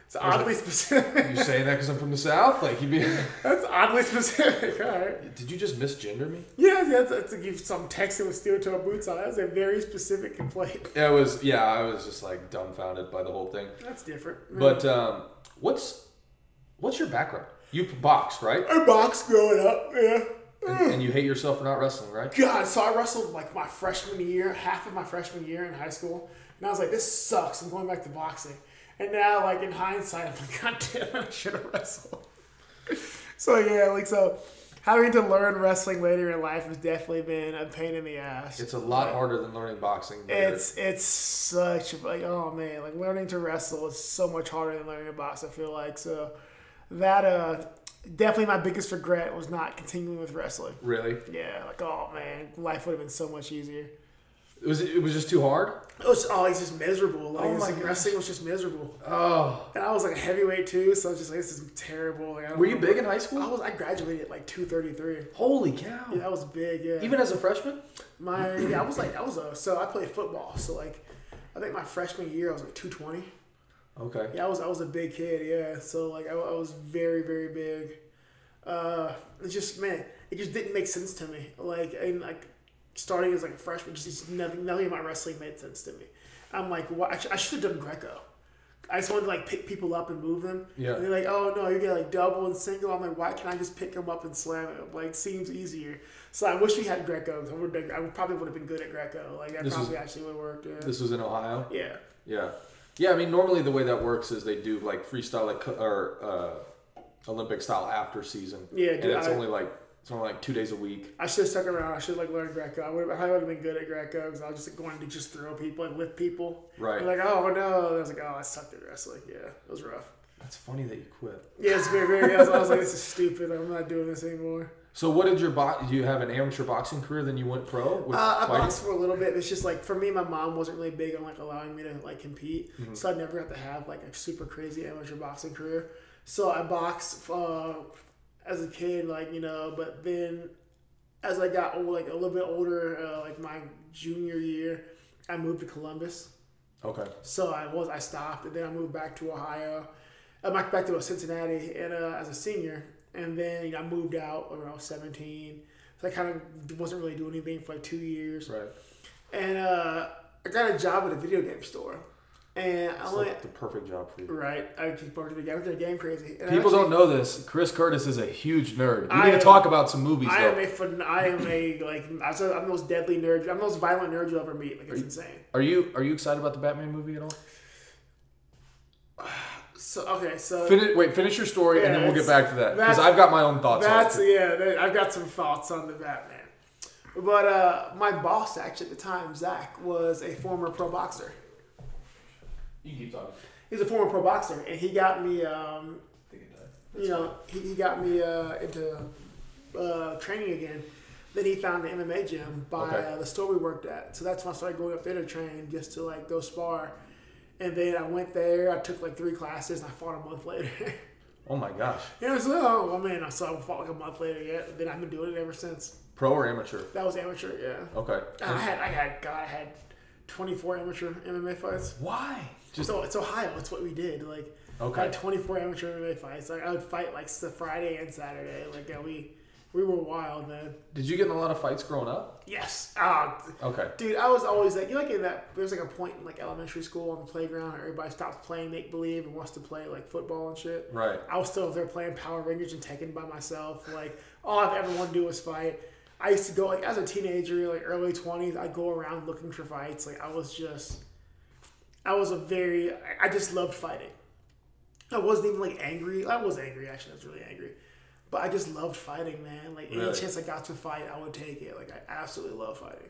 It's oddly like, specific. You saying that because I'm from the South? Like you be that's oddly specific. All right. Did you just misgender me? Yeah, yeah. That's like give some Texan with steel-toed boots on. That's a very specific complaint. It was. Yeah, I was just like dumbfounded by the whole thing. That's different. Right? But um, what's what's your background? You boxed, right? I boxed growing up. Yeah. And, and you hate yourself for not wrestling, right? God, so I wrestled like my freshman year, half of my freshman year in high school, and I was like, this sucks. I'm going back to boxing. And now, like, in hindsight, I'm like, God damn it, I should have wrestled. So, yeah, like, so having to learn wrestling later in life has definitely been a pain in the ass. It's a lot but harder than learning boxing. Later. It's it's such, like, oh, man, like, learning to wrestle is so much harder than learning to box, I feel like. So that, uh, definitely my biggest regret was not continuing with wrestling. Really? Yeah. Like, oh man, life would have been so much easier. It was it was just too hard? It was always just miserable. Like, oh my like, wrestling was just miserable. Oh. And I was like a heavyweight too, so I was just like, this is terrible. Like, I Were you remember. big in high school? I was. I graduated at like two thirty-three. Holy cow. Yeah, I was big, yeah. Even as a freshman? My yeah, I was like, I was a, so I played football. So like, I think my freshman year I was like two twenty. Okay. Yeah, I was I was a big kid, yeah. So like, I, I was very, very big. Uh, it's just, man, it just didn't make sense to me. Like, and like, starting as like a freshman, just, just nothing, nothing about wrestling made sense to me. I'm like, well, I, sh- I should have done Greco. I just wanted to like pick people up and move them. Yeah. And they're like, oh no, you're gonna like double and single. I'm like, why can't I just pick them up and slam them? Like, seems easier. So I wish we had Greco. I would I would probably would have been good at Greco. Like, that this probably was, actually would have worked. Yeah. This was in Ohio. Yeah. Yeah. Yeah. I mean, normally the way that works is they do like freestyle like or uh, Olympic style after season. Yeah. Dude, and it's I, only like. It's only like two days a week. I should have stuck around. I should have like learned Greco. I would have been good at Greco because I was just like going to just throw people and lift people. Right. Like, oh no. I was like, oh, I sucked at wrestling. Yeah, it was rough. That's funny that you quit. Yeah, it's very, very. I, was, I was like, this is stupid. I'm not doing this anymore. So, what did your bo- do? You have an amateur boxing career, then you went pro. With uh, I boxed for a little bit. It's just like for me, my mom wasn't really big on like allowing me to like compete, mm-hmm. so I never got to have like a super crazy amateur boxing career. So I boxed. Uh, As a kid, like, you know, but then as I got old, like a little bit older, uh, like my junior year, I moved to Columbus. Okay. So I was I stopped, and then I moved back to Ohio. I moved back to Cincinnati, and uh, as a senior, and then you know, I moved out when I was seventeen. So I kind of wasn't really doing anything for like two years. Right. And uh, I got a job at a video game store. And it's I like went, the perfect job for you. Right. I keep going to the game crazy. And people actually, don't know this. Chris Curtis is a huge nerd. We I need am, to talk about some movies, I though. Am a fun, I am a, like, I'm the most deadly nerd. I'm the most violent nerd you'll ever meet. Like, it's are you, insane. Are you Are you excited about the Batman movie at all? So, okay, so. Fini- wait, finish your story, yeah, and then we'll get back to that. Because I've got my own thoughts that's, on it. Yeah, I've got some thoughts on the Batman. But uh, my boss, actually, at the time, Zach, was a former pro boxer. You keep talking. He's a former pro boxer, and he got me, um, I think it you know, he, he got me uh, into uh, training again. Then he found the M M A gym by okay. uh, the store we worked at. So that's when I started going up there to train, just to like go spar. And then I went there. I took like three classes, and I fought a month later. Oh my gosh! And it was like, oh man, I saw I fought like a month later. Yeah, and then I've been doing it ever since. Pro or amateur? That was amateur. Yeah. Okay. I had, I had, God, I had twenty-four amateur M M A fights. Why? Just, so it's Ohio. It's what we did. Like, okay. I had twenty-four amateur M M A fights. Like, I would fight like the Friday and Saturday. Like, yeah, we we were wild, man. Did you get in a lot of fights growing up? Yes. Uh, okay. Dude, I was always like, you know, like in that. There was like a point in like elementary school on the playground where everybody stops playing make believe and wants to play like football and shit. Right. I was still there playing Power Rangers and Tekken by myself. Like, all I've ever wanted to do was fight. I used to go like as a teenager, like early twenties. I'd go around looking for fights. Like, I was just. I was a very, I just loved fighting. I wasn't even like angry. I was angry actually. I was really angry. But I just loved fighting, man. Like, really? Any chance I got to fight, I would take it. Like, I absolutely love fighting.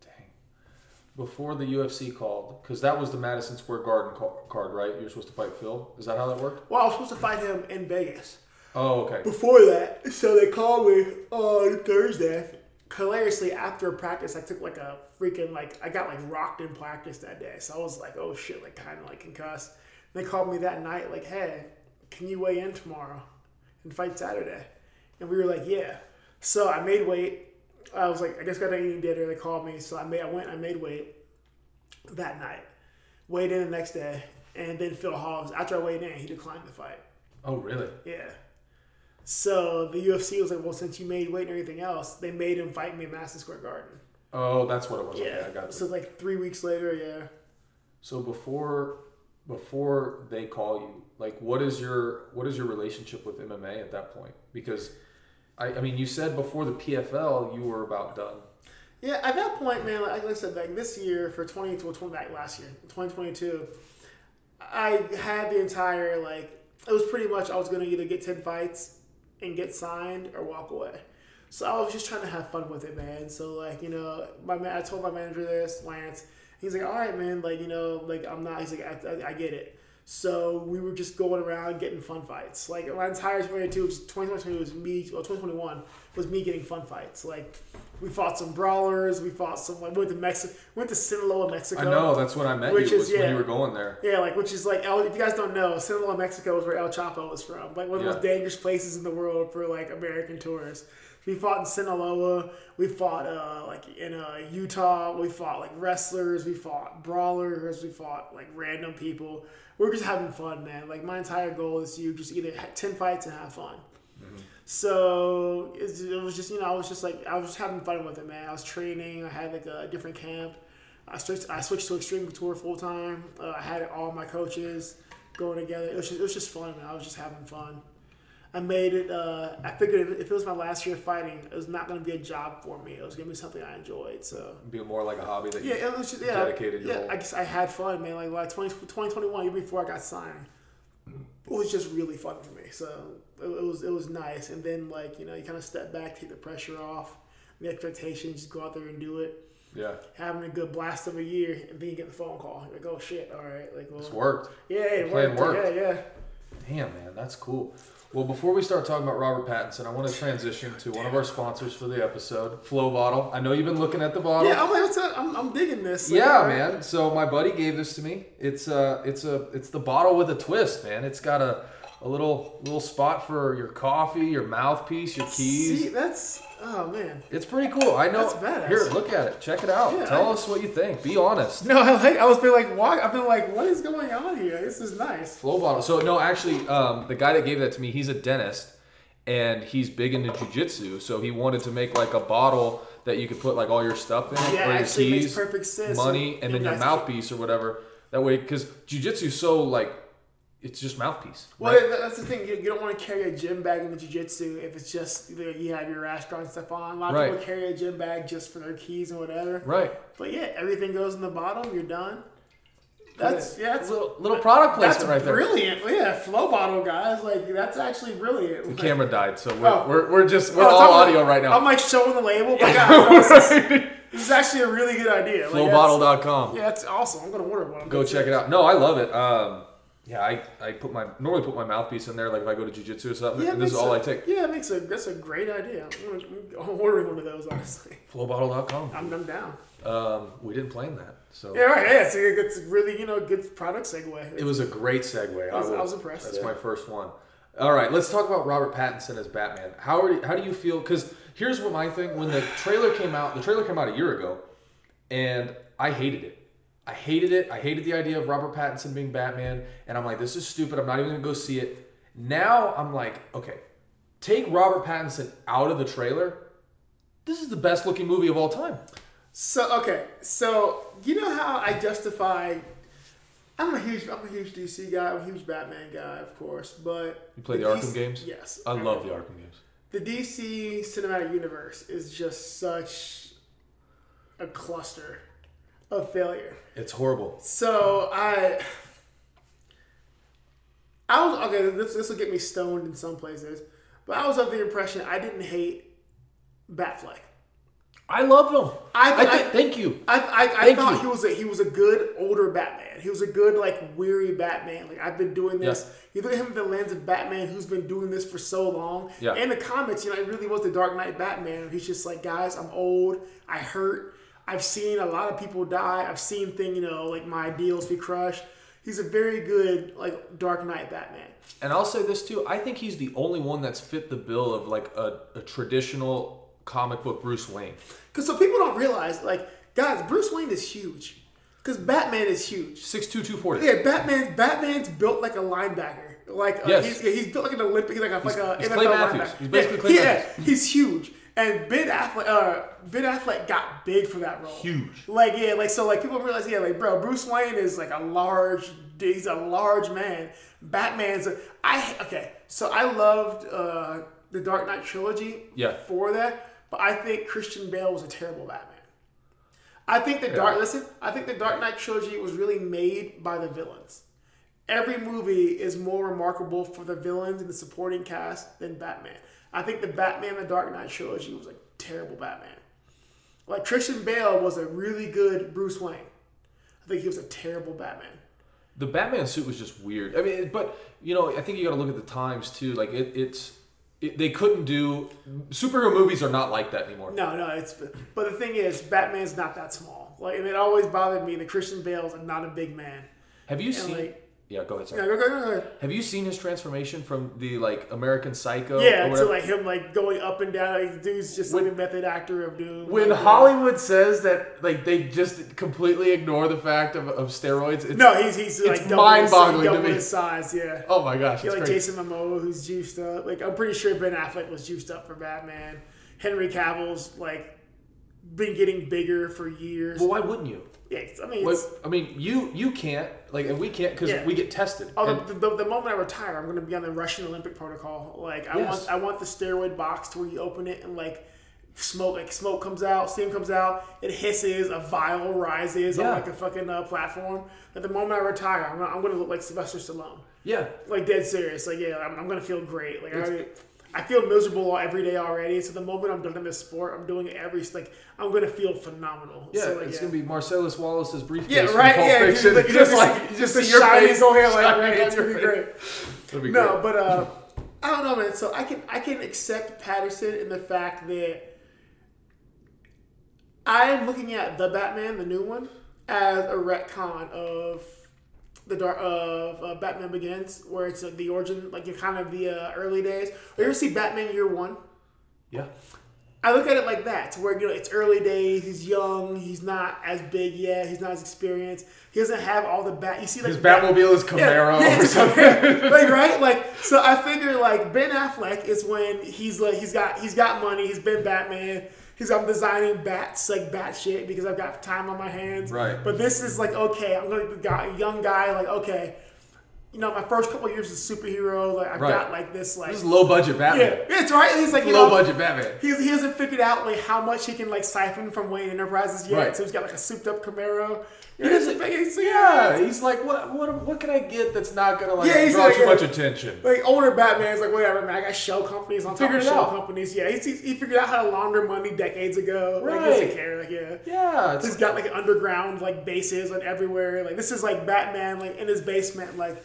Dang. Before the U F C called, because that was the Madison Square Garden card, right? You were supposed to fight Phil. Is that how that worked? Well, I was supposed to fight him in Vegas. Oh, okay. Before that. So they called me on Thursday. Hilariously, after practice, I took like a freaking, like, I got like rocked in practice that day. So I was like, oh shit, like kind of like concussed. And they called me that night, like, hey, can you weigh in tomorrow and fight Saturday? And we were like, yeah. So I made weight. I was like, I just got to eat dinner. They called me. So I made, I went, I made weight that night. Weighed in the next day. And then Phil Hobbs, after I weighed in, he declined the fight. Oh, really? Yeah. So the U F C was like, well, since you made weight and everything else, they made him fight me at Madison Square Garden. Oh, that's what it was. Yeah. Okay, I got it. So like three weeks later, yeah. So before before they call you, like, what is your what is your relationship with M M A at that point? Because I, I mean, you said before the P F L you were about done. Yeah, at that point, man, like I said, like this year for twenty to twenty back last year, twenty twenty two, I had the entire like it was pretty much I was gonna either get ten fights and get signed or walk away. So I was just trying to have fun with it, man. So like, you know, my man, I told my manager this, Lance. He's like, all right, man. Like, you know, like I'm not. He's like, I, I, I get it. So we were just going around getting fun fights. Like my entire twenty twenty-two, which is twenty twenty-two was me, well, twenty twenty-one was me getting fun fights. Like we fought some brawlers, we fought some. Like, we went to Mexico, we went to Sinaloa, Mexico. I know that's what I meant. Which you, is yeah, when you were going there. Yeah, like which is like El, if you guys don't know, Sinaloa, Mexico is where El Chapo is from. Like one of yeah. the most dangerous places in the world for like American tourists. We fought in Sinaloa. We fought uh, like in uh, Utah. We fought like wrestlers. We fought brawlers. We fought like random people. We were just having fun, man. Like my entire goal is you just either ten fights and have fun. Mm-hmm. So it was just you know I was just like I was just having fun with it, man. I was training. I had like a different camp. I switched. I switched to Extreme Couture full time. Uh, I had all my coaches going together. It was just, it was just fun, man. I was just having fun. I made it, uh, I figured if it was my last year fighting, it was not going to be a job for me. It was going to be something I enjoyed, so. It'd be more like a hobby that yeah, you it was just, yeah, dedicated your yeah, whole... I just, I had fun, man. Like, like twenty twenty-one, even before I got signed, it was just really fun for me. So, it, it was it was nice. And then, like, you know, you kind of step back, take the pressure off, the expectations, just go out there and do it. Yeah. Having a good blast of a year, and then you get the phone call. You're like, oh, shit, all right. Like, well, it's worked. Yeah, it worked. worked. Yeah, yeah. Damn, man, that's cool. Well, before we start talking about Robert Pattinson, I want to transition to one of our sponsors for the episode, Flow Bottle. I know you've been looking at the bottle. Yeah, I'm like, what's up? I'm, I'm digging this. Yeah, like, man. So my buddy gave this to me. It's a, it's a, it's the bottle with a twist, man. It's got a, a little, little spot for your coffee, your mouthpiece, your keys. See, that's, oh man, it's pretty cool. I know. That's badass. Here, look at it. Check it out. Yeah, Tell I, us what you think. Be honest. No, I like. I was been like, why? I've been like, what is going on here? This is nice. Flow Bottle. So no, actually, um, the guy that gave that to me, he's a dentist, and he's big into jiu-jitsu. So he wanted to make like a bottle that you could put like all your stuff in, yeah, or your actually keys, makes perfect sense. Money, and then your nice mouthpiece or whatever. That way, because jiu-jitsu so like. It's just mouthpiece. Well, right? That's the thing. You, you don't want to carry a gym bag in the jiu-jitsu if it's just you have your restaurant and stuff on. A lot of right. people carry a gym bag just for their keys and whatever. Right. But yeah, everything goes in the bottom. You're done. That's yeah. That's, little, little product placement right there. That's brilliant. Yeah, Flow Bottle, guys. Like that's actually brilliant. The like, camera died, so we're oh. we're, we're just we're oh, all audio like, right now. I'm like showing the label. But yeah, guys, right. this, this is actually a really good idea. flow bottle dot com. Like, yeah, that's awesome. I'm gonna order one. Go check it out. No, I love it. Um, Yeah, I, I put my normally put my mouthpiece in there, like if I go to jiu-jitsu or something, yeah, and this is all a, I take. Yeah, it makes a, that's a great idea. I'm, I'm ordering one of those, honestly. flow bottle dot com. I'm, I'm down. Um, we didn't plan that. So. Yeah, right. Yeah, it's, a, it's really, you know, good product segue. It was a great segue. I was, I was, I was impressed. That's yeah. my first one. All right, let's talk about Robert Pattinson as Batman. How are how do you feel? Because here's what my thing, when the trailer came out, the trailer came out a year ago, and I hated it. I hated it. I hated the idea of Robert Pattinson being Batman. And I'm like, this is stupid. I'm not even going to go see it. Now I'm like, okay, take Robert Pattinson out of the trailer. This is the best looking movie of all time. So, okay. So, you know how I justify... I'm a huge I'm a huge D C guy. I'm a huge Batman guy, of course. But you play the, the Arkham D C, games? Yes. I love the Arkham games. The D C cinematic universe is just such a cluster of failure. It's horrible. So I, I was okay. This this will get me stoned in some places, but I was of the impression I didn't hate Batfleck. I loved him. I, I, I thank you. I I, I thank thought you. he was a he was a good older Batman. He was a good like weary Batman. Like I've been doing this. Yes. You look at him in the lens of Batman, who's been doing this for so long. Yeah. And the comics, you know, it really was the Dark Knight Batman. He's just like, guys, I'm old. I hurt. I've seen a lot of people die. I've seen things, you know, like my ideals be crushed. He's a very good, like, Dark Knight Batman. And I'll say this, too. I think he's the only one that's fit the bill of, like, a, a traditional comic book Bruce Wayne. Because so people don't realize, like, guys, Bruce Wayne is huge. Because Batman is huge. six two, two forty. Yeah, Batman, Batman's built like a linebacker. Like, yes. uh, he's, he's built like an Olympic, like a, he's, like a he's N F L Clay Matthews. linebacker. He's basically yeah, Clay he, Matthews. Yeah, he's huge. And Ben Affleck, uh, Ben Affleck got big for that role. Huge. Like yeah, like so, like people realize yeah, like bro, Bruce Wayne is like a large, he's a large man. Batman's, a, I okay, so I loved uh, the Dark Knight trilogy yeah. for that, but I think Christian Bale was a terrible Batman. I think the yeah. Dark listen, I think the Dark Knight trilogy was really made by the villains. Every movie is more remarkable for the villains and the supporting cast than Batman. I think the Batman The Dark Knight trilogy was a terrible Batman. Like, Christian Bale was a really good Bruce Wayne. I think he was a terrible Batman. The Batman suit was just weird. I mean, but, you know, I think you got to look at the times, too. Like, it, it's... It, they couldn't do... Superhero movies are not like that anymore. No, no, it's... But the thing is, Batman's not that small. Like, and it always bothered me that Christian Bale's not a big man. Have you and seen... Like, yeah, go ahead, sorry. No, go, go, go ahead. Have you seen his transformation from the, like, American Psycho? Yeah, to, like, him, like, going up and down. Like, dude's just when, like a method actor of Doom. When like, Hollywood yeah. says that, like, they just completely ignore the fact of, of steroids. It's, no, he's, he's like, it's mind-boggling to me. Double his size, yeah. Oh, my gosh, you know, like, crazy. Jason Momoa, who's juiced up. Like, I'm pretty sure Ben Affleck was juiced up for Batman. Henry Cavill's, like, been getting bigger for years. Well, why wouldn't you? Yeah, I mean, like, I mean, you you can't like, and we can't because yeah. we get tested. Oh, the, the, the moment I retire, I'm going to be on the Russian Olympic protocol. Like, I yes. want I want the steroid box to where you open it and like smoke like smoke comes out, steam comes out, it hisses, a vial rises yeah. on like a fucking uh, platform. At the moment I retire, I'm gonna, I'm going to look like Sylvester Stallone. Yeah, like dead serious. Like yeah, I'm, I'm going to feel great. Like I already, I feel miserable every day already. So the moment I'm done in this sport, I'm doing every like I'm gonna feel phenomenal. Yeah, so like, it's yeah. gonna be Marcellus Wallace's briefcase. Yeah, right. Yeah, just, just, just, just like just the shinies on here, like right. It's gonna be great. Be no, great. but uh, I don't know, man. So I can I can accept Pattinson in the fact that I am looking at the Batman, the new one, as a retcon of. The dark of uh, Batman Begins, where it's uh, the origin, like you're kind of the uh, early days. You ever see Batman Year One? Yeah. I look at it like that, to where you know it's early days. He's young. He's not as big yet. He's not as experienced. He doesn't have all the bat. You see, like his Batmobile is Camaro yeah, yeah, or something, like right? Like so, I figure like Ben Affleck is when he's like he's got he's got money. He's been Batman. He's I'm designing bats, like bat shit, because I've got time on my hands. Right. But this is like, okay, I'm going to be a young guy, like, okay, you know, my first couple of years as a superhero, like, I've right. got like this, like. This is low budget Batman. Yeah, it's right. He's like, you low know, budget Batman. He's, he hasn't figured out, like, how much he can, like, siphon from Wayne Enterprises yet. Right. So he's got, like, a souped up Camaro. He yeah, doesn't like, he's, yeah, he's like, what, what, what can I get that's not gonna like yeah, draw like, too yeah, much attention? Like older Batman's like, whatever, man. I got shell companies on top of shell out. companies. Yeah, he's, he's, he figured out how to launder money decades ago. Right. Like, doesn't care. Like, yeah, yeah. He's got like underground like bases like everywhere. Like this is like Batman like in his basement. Like,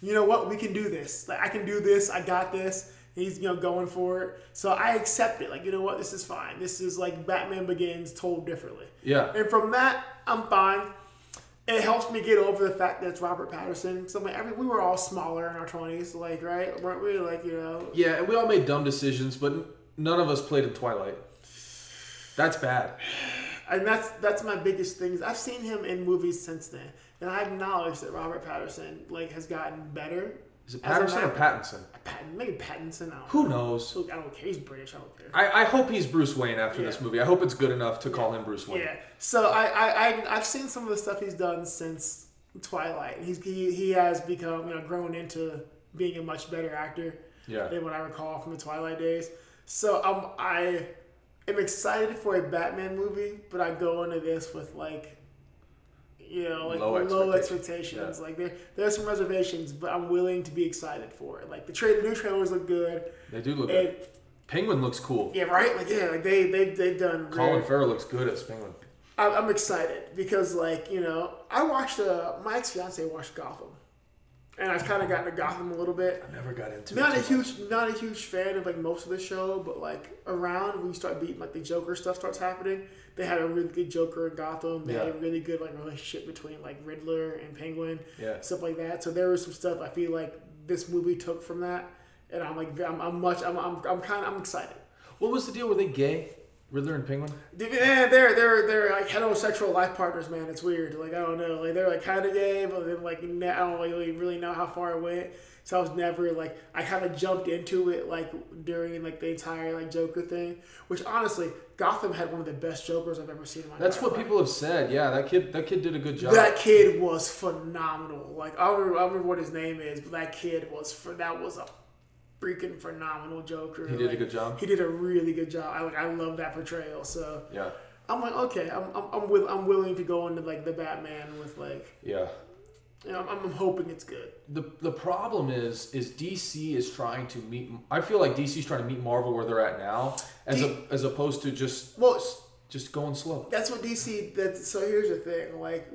you know what? We can do this. Like I can do this. I got this. He's, you know, going for it. So I accept it. Like, you know what? This is fine. This is like Batman Begins told differently. Yeah. And from that, I'm fine. It helps me get over the fact that it's Robert Pattinson. So I'm like, I mean, we were all smaller in our twenties, like, right? Weren't we? Like, you know. Yeah, and we all made dumb decisions, but none of us played in Twilight. That's bad. And that's that's my biggest thing. Is I've seen him in movies since then, and I acknowledge that Robert Pattinson like has gotten better. Is it Patterson or Pattinson? Patton, maybe Pattinson. I don't Who know. knows? I don't care. He's British. I don't care. I, I hope he's Bruce Wayne after yeah. this movie. I hope it's good enough to yeah. call him Bruce Wayne. Yeah. So I, I, I, I've seen some of the stuff he's done since Twilight. He's, he he has become, you know, grown into being a much better actor yeah. than what I recall from the Twilight days. So um, I am excited for a Batman movie, but I go into this with, like, you know, like low expectations. Low expectations. Yeah. Like there, there's some reservations, but I'm willing to be excited for it. Like the trailer, the new trailers look good. They do look and, good. Penguin looks cool. Yeah, right. Like yeah, like they they they've done. Colin really, Farrell looks good as Penguin. I, I'm excited because like you know, I watched uh, my ex fiance watched Gotham, and I've kind of gotten to Gotham a little bit. I never got into. Not it a huge, much. not a huge fan of like most of the show, but like around when you start beating like the Joker stuff starts happening. They had a really good Joker in Gotham. They yeah. had a really good like relationship between like Riddler and Penguin, yeah. stuff like that. So there was some stuff I feel like this movie took from that, and I'm like, I'm, I'm much, I'm, I'm, I'm kind of, I'm excited. What was the deal? Were they gay, Riddler and Penguin? They're, they're, they're, they're like heterosexual life partners, man. It's weird. Like I don't know. Like they're like kind of gay, but then like I don't really, really know how far it went. So I was never like I kind of jumped into it like during like the entire like Joker thing, which honestly Gotham had one of the best Jokers I've ever seen in my life. That's what life. people have said. Yeah, that kid that kid did a good job. That kid was phenomenal. Like I don't remember, I don't remember what his name is, but that kid was for that was a freaking phenomenal Joker. He did like, a good job. He did a really good job. I like I love that portrayal. So yeah, I'm like okay, I'm I'm I'm, with, I'm willing to go into like the Batman with like yeah. You know, I'm, I'm hoping it's good. The the problem is is D C is trying to meet. I feel like D C's trying to meet Marvel where they're at now, as D- a, as opposed to just well, just going slow. That's what D C. That's so here's the thing. Like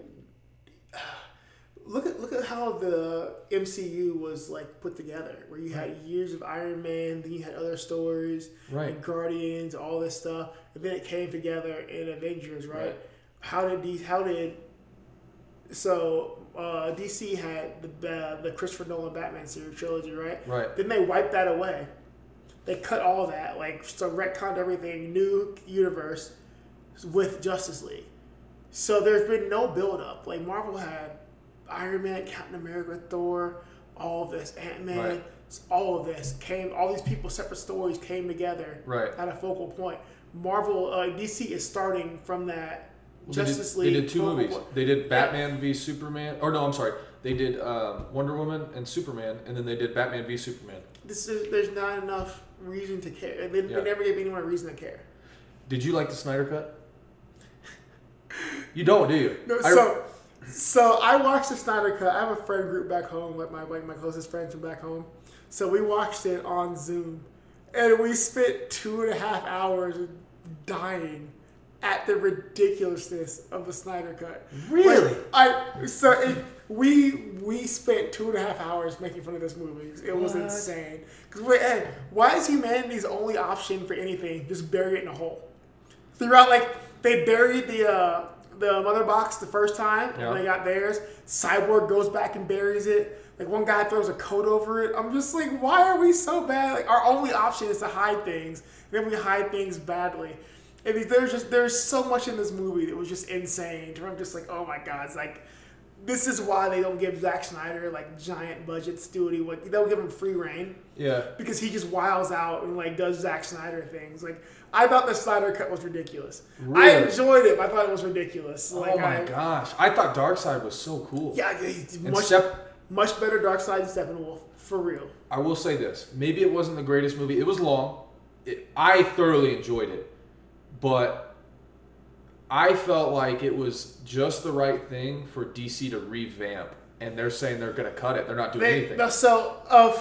Look at look at how the M C U was like put together, where you right. had years of Iron Man, then you had other stories, right? Like Guardians, all this stuff, and then it came together in Avengers, right? right. How did these? How did so? Uh, D C had the uh, the Christopher Nolan Batman series trilogy, right? Right. Then they wiped that away. They cut all that, like so retconned everything, new universe with Justice League. So there's been no build up. Like Marvel had Iron Man, Captain America, Thor, all of this, Ant-Man, right. all of this came, all these people, separate stories came together right. at a focal point. Marvel, uh, D C is starting from that well, Justice they did, League. They did two movies. Point. They did Batman yeah. v Superman, or no, I'm sorry. They did um, Wonder Woman and Superman, and then they did Batman v Superman. This is, there's not enough reason to care. They, yeah. they never gave anyone a reason to care. Did you like the Snyder Cut? You don't, do you? No, I, so... So I watched the Snyder Cut. I have a friend group back home, like my like my closest friends from back home. So we watched it on Zoom, and we spent two and a half hours dying at the ridiculousness of the Snyder Cut. Really? Like, I so it, we we spent two and a half hours making fun of this movie. It was what? insane. Because hey, why is humanity's only option for anything just bury it in a hole? Throughout, like they buried the. Uh, The mother box the first time yeah. when they got theirs. Cyborg goes back and buries it. Like one guy throws a coat over it. I'm just like, why are we so bad? Like our only option is to hide things. And then we hide things badly. And there's just there's so much in this movie that was just insane. I'm just like, oh my god, it's like this is why they don't give Zack Snyder like giant budgets to do what he they'll give him free reign. Yeah. Because he just wiles out and like does Zack Snyder things. Like I thought the Snyder Cut was ridiculous. Really? I enjoyed it, but I thought it was ridiculous. Like, oh my I, gosh. I thought Darkseid was so cool. Yeah, he's much, Step- much better Darkseid than Steppenwolf, for real. I will say this. Maybe it wasn't the greatest movie. It was long. It, I thoroughly enjoyed it. But I felt like it was just the right thing for D C to revamp, and they're saying they're going to cut it. They're not doing they, anything. So, uh,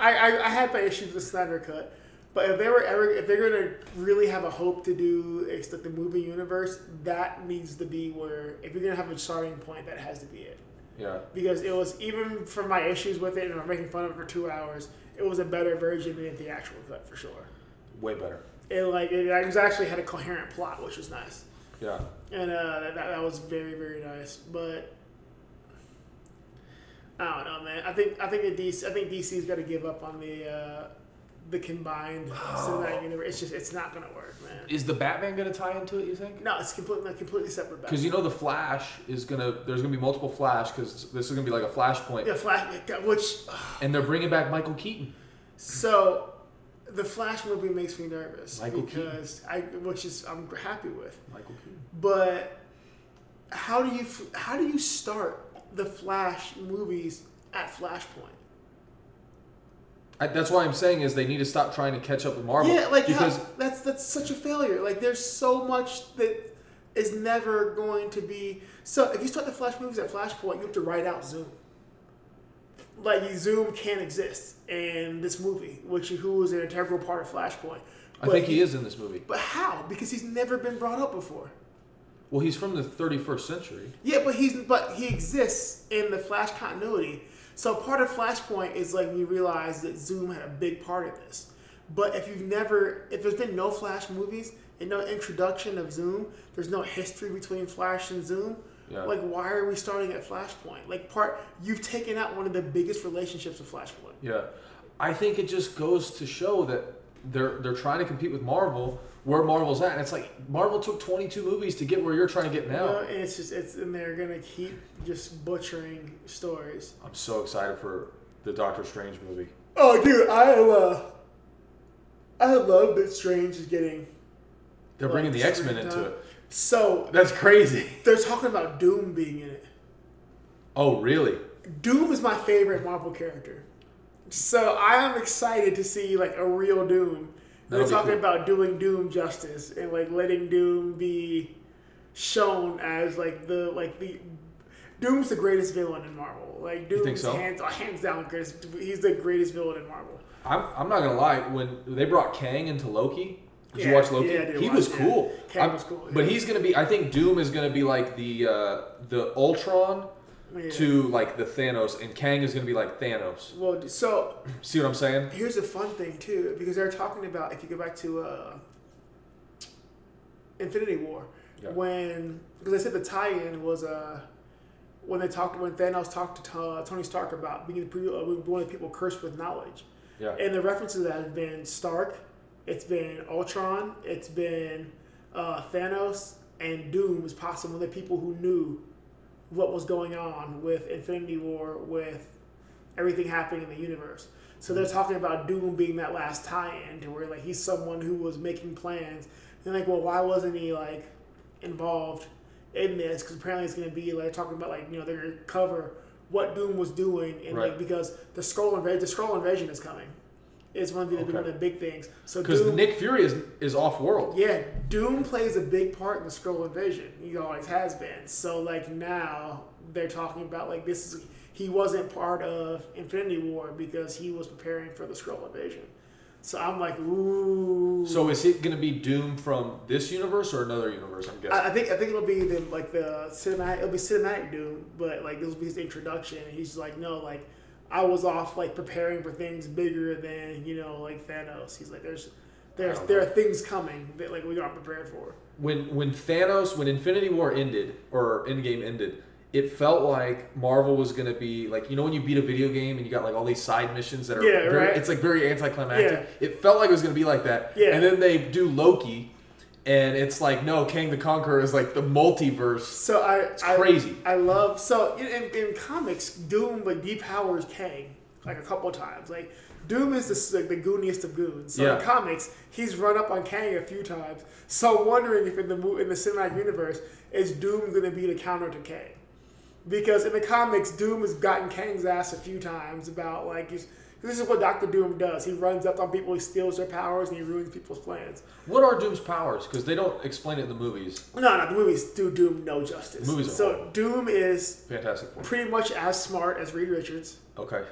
I, I I had my issues with Snyder Cut, but if they were ever if they're going to really have a hope to do it's like the movie universe, that needs to be where if you're going to have a starting point, that has to be it. Yeah. Because it was even for my issues with it, and I'm making fun of it for two hours. It was a better version than the actual cut for sure. Way better. It like it, it actually had a coherent plot, which was nice. Yeah, and uh, that that was very very nice, but I don't know, man. I think I think the D C I think D C's got to give up on the uh, the combined oh. cinematic universe. It's just it's not gonna work, man. Is the Batman gonna tie into it? You think? No, it's completely completely separate. Because you know the Flash is gonna there's gonna be multiple Flash because this is gonna be like a Flashpoint. Yeah, Flash, which oh. and they're bringing back Michael Keaton. So. The Flash movie makes me nervous Michael because Keaton. I, which is I'm happy with. Michael Keaton. But how do you how do you start the Flash movies at Flashpoint? I, that's why I'm saying is they need to stop trying to catch up with Marvel. Yeah, like because how, that's that's such a failure. Like there's so much that is never going to be. So if you start the Flash movies at Flashpoint, you have to write out Zoom. Like Zoom can't exist in this movie, which who is an integral part of Flashpoint. But I think he, he is in this movie. But how? Because he's never been brought up before. Well, he's from the thirty-first century. Yeah, but he's but he exists in the Flash continuity. So part of Flashpoint is like we realize that Zoom had a big part of this. But if you've never, if there's been no Flash movies and no introduction of Zoom, there's no history between Flash and Zoom. Yeah. Like, why are we starting at Flashpoint? Like, part you've taken out one of the biggest relationships of Flashpoint. Yeah, I think it just goes to show that they're they're trying to compete with Marvel where Marvel's at, and it's like Marvel took twenty-two movies to get where you're trying to get now. You know, and it's just it's and they're gonna keep just butchering stories. I'm so excited for the Doctor Strange movie. Oh, dude, I uh, I love that Strange is getting. They're like, bringing the X-Men into it. So that's crazy. They're talking about Doom being in it. Oh, really? Doom is my favorite Marvel character, so I am excited to see like a real Doom. They're talking cool. about doing Doom justice and like letting Doom be shown as like the like the Doom's the greatest villain in Marvel. Like Doom's you think so? hands hands down the greatest. He's the greatest villain in Marvel. I'm I'm not gonna lie. When they brought Kang into Loki. Did yeah, you watch Loki? Yeah, dude, he watch, was, yeah. cool. was cool. But he's gonna be. I think Doom is gonna be like the uh, the Ultron yeah. to like the Thanos, and Kang is going to be like Thanos. Well, so see what I'm saying? Here's a fun thing too, because they're talking about, if you go back to uh, Infinity War, yeah. when because they said the tie-in was uh, when they talked when Thanos talked to uh, Tony Stark about being one of the people cursed with knowledge. Yeah. And the references that have been Stark, it's been Ultron, it's been uh, Thanos, and Doom is possibly the people who knew what was going on with Infinity War, with everything happening in the universe. So they're talking about Doom being that last tie-in to where like he's someone who was making plans. And like, well, why wasn't he like involved in this? Because apparently it's going to be like talking about like, you know, they're going to cover what Doom was doing, and right. like because the Skrull invasion, the Skrull invasion is coming. It's one of the, okay. one of the big things. So because Nick Fury is is off world. Yeah, Doom plays a big part in the Skrull invasion. He always has been. So like now they're talking about like this is he wasn't part of Infinity War because he was preparing for the Skrull invasion. So I'm like, ooh. So is it going to be Doom from this universe or another universe? I'm guessing. I think I think it'll be the like the cinematic. It'll be cinematic Doom, but like this will be his introduction. And he's like, no, like. I was off like preparing for things bigger than, you know, like Thanos. He's like, there's, there's, there know. are things coming that like we aren't prepared for. When when Thanos, when Infinity War ended or Endgame ended, it felt like Marvel was gonna be like, you know, when you beat a video game and you got like all these side missions that are, yeah, very, right? It's like very anticlimactic. Yeah. It felt like it was gonna be like that. Yeah. And then they do Loki. And it's like, no, Kang the Conqueror is like the multiverse. So I, it's crazy. I, I love so in, in comics, Doom like depowers Kang like a couple of times. Like Doom is this, like the gooniest of goons. So yeah. in comics, he's run up on Kang a few times. So I'm wondering if in the in the cinematic universe, is Doom going to be the counter to Kang? Because in the comics, Doom has gotten Kang's ass a few times about like. He's, This is what Doctor Doom does. He runs up on people, he steals their powers, and he ruins people's plans. What are Doom's powers? Because they don't explain it in the movies. No, no, the movies do Doom no justice. The movies so Doom is fantastic. Pretty much as smart as Reed Richards. Okay.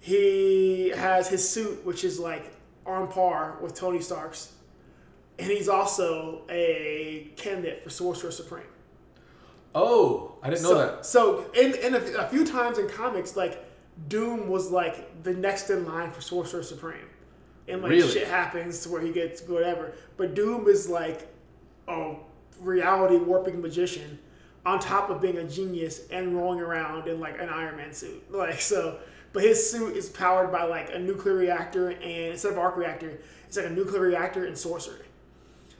He has his suit, which is like on par with Tony Stark's. And he's also a candidate for Sorcerer Supreme. Oh, I didn't so, know that. So, in, in a, a few times in comics, like, Doom was like the next in line for Sorcerer Supreme, and like really? Shit happens to where he gets whatever. But Doom is like a reality warping magician, on top of being a genius and rolling around in like an Iron Man suit. Like so, but his suit is powered by like a nuclear reactor, and instead of arc reactor, it's like a nuclear reactor and sorcery.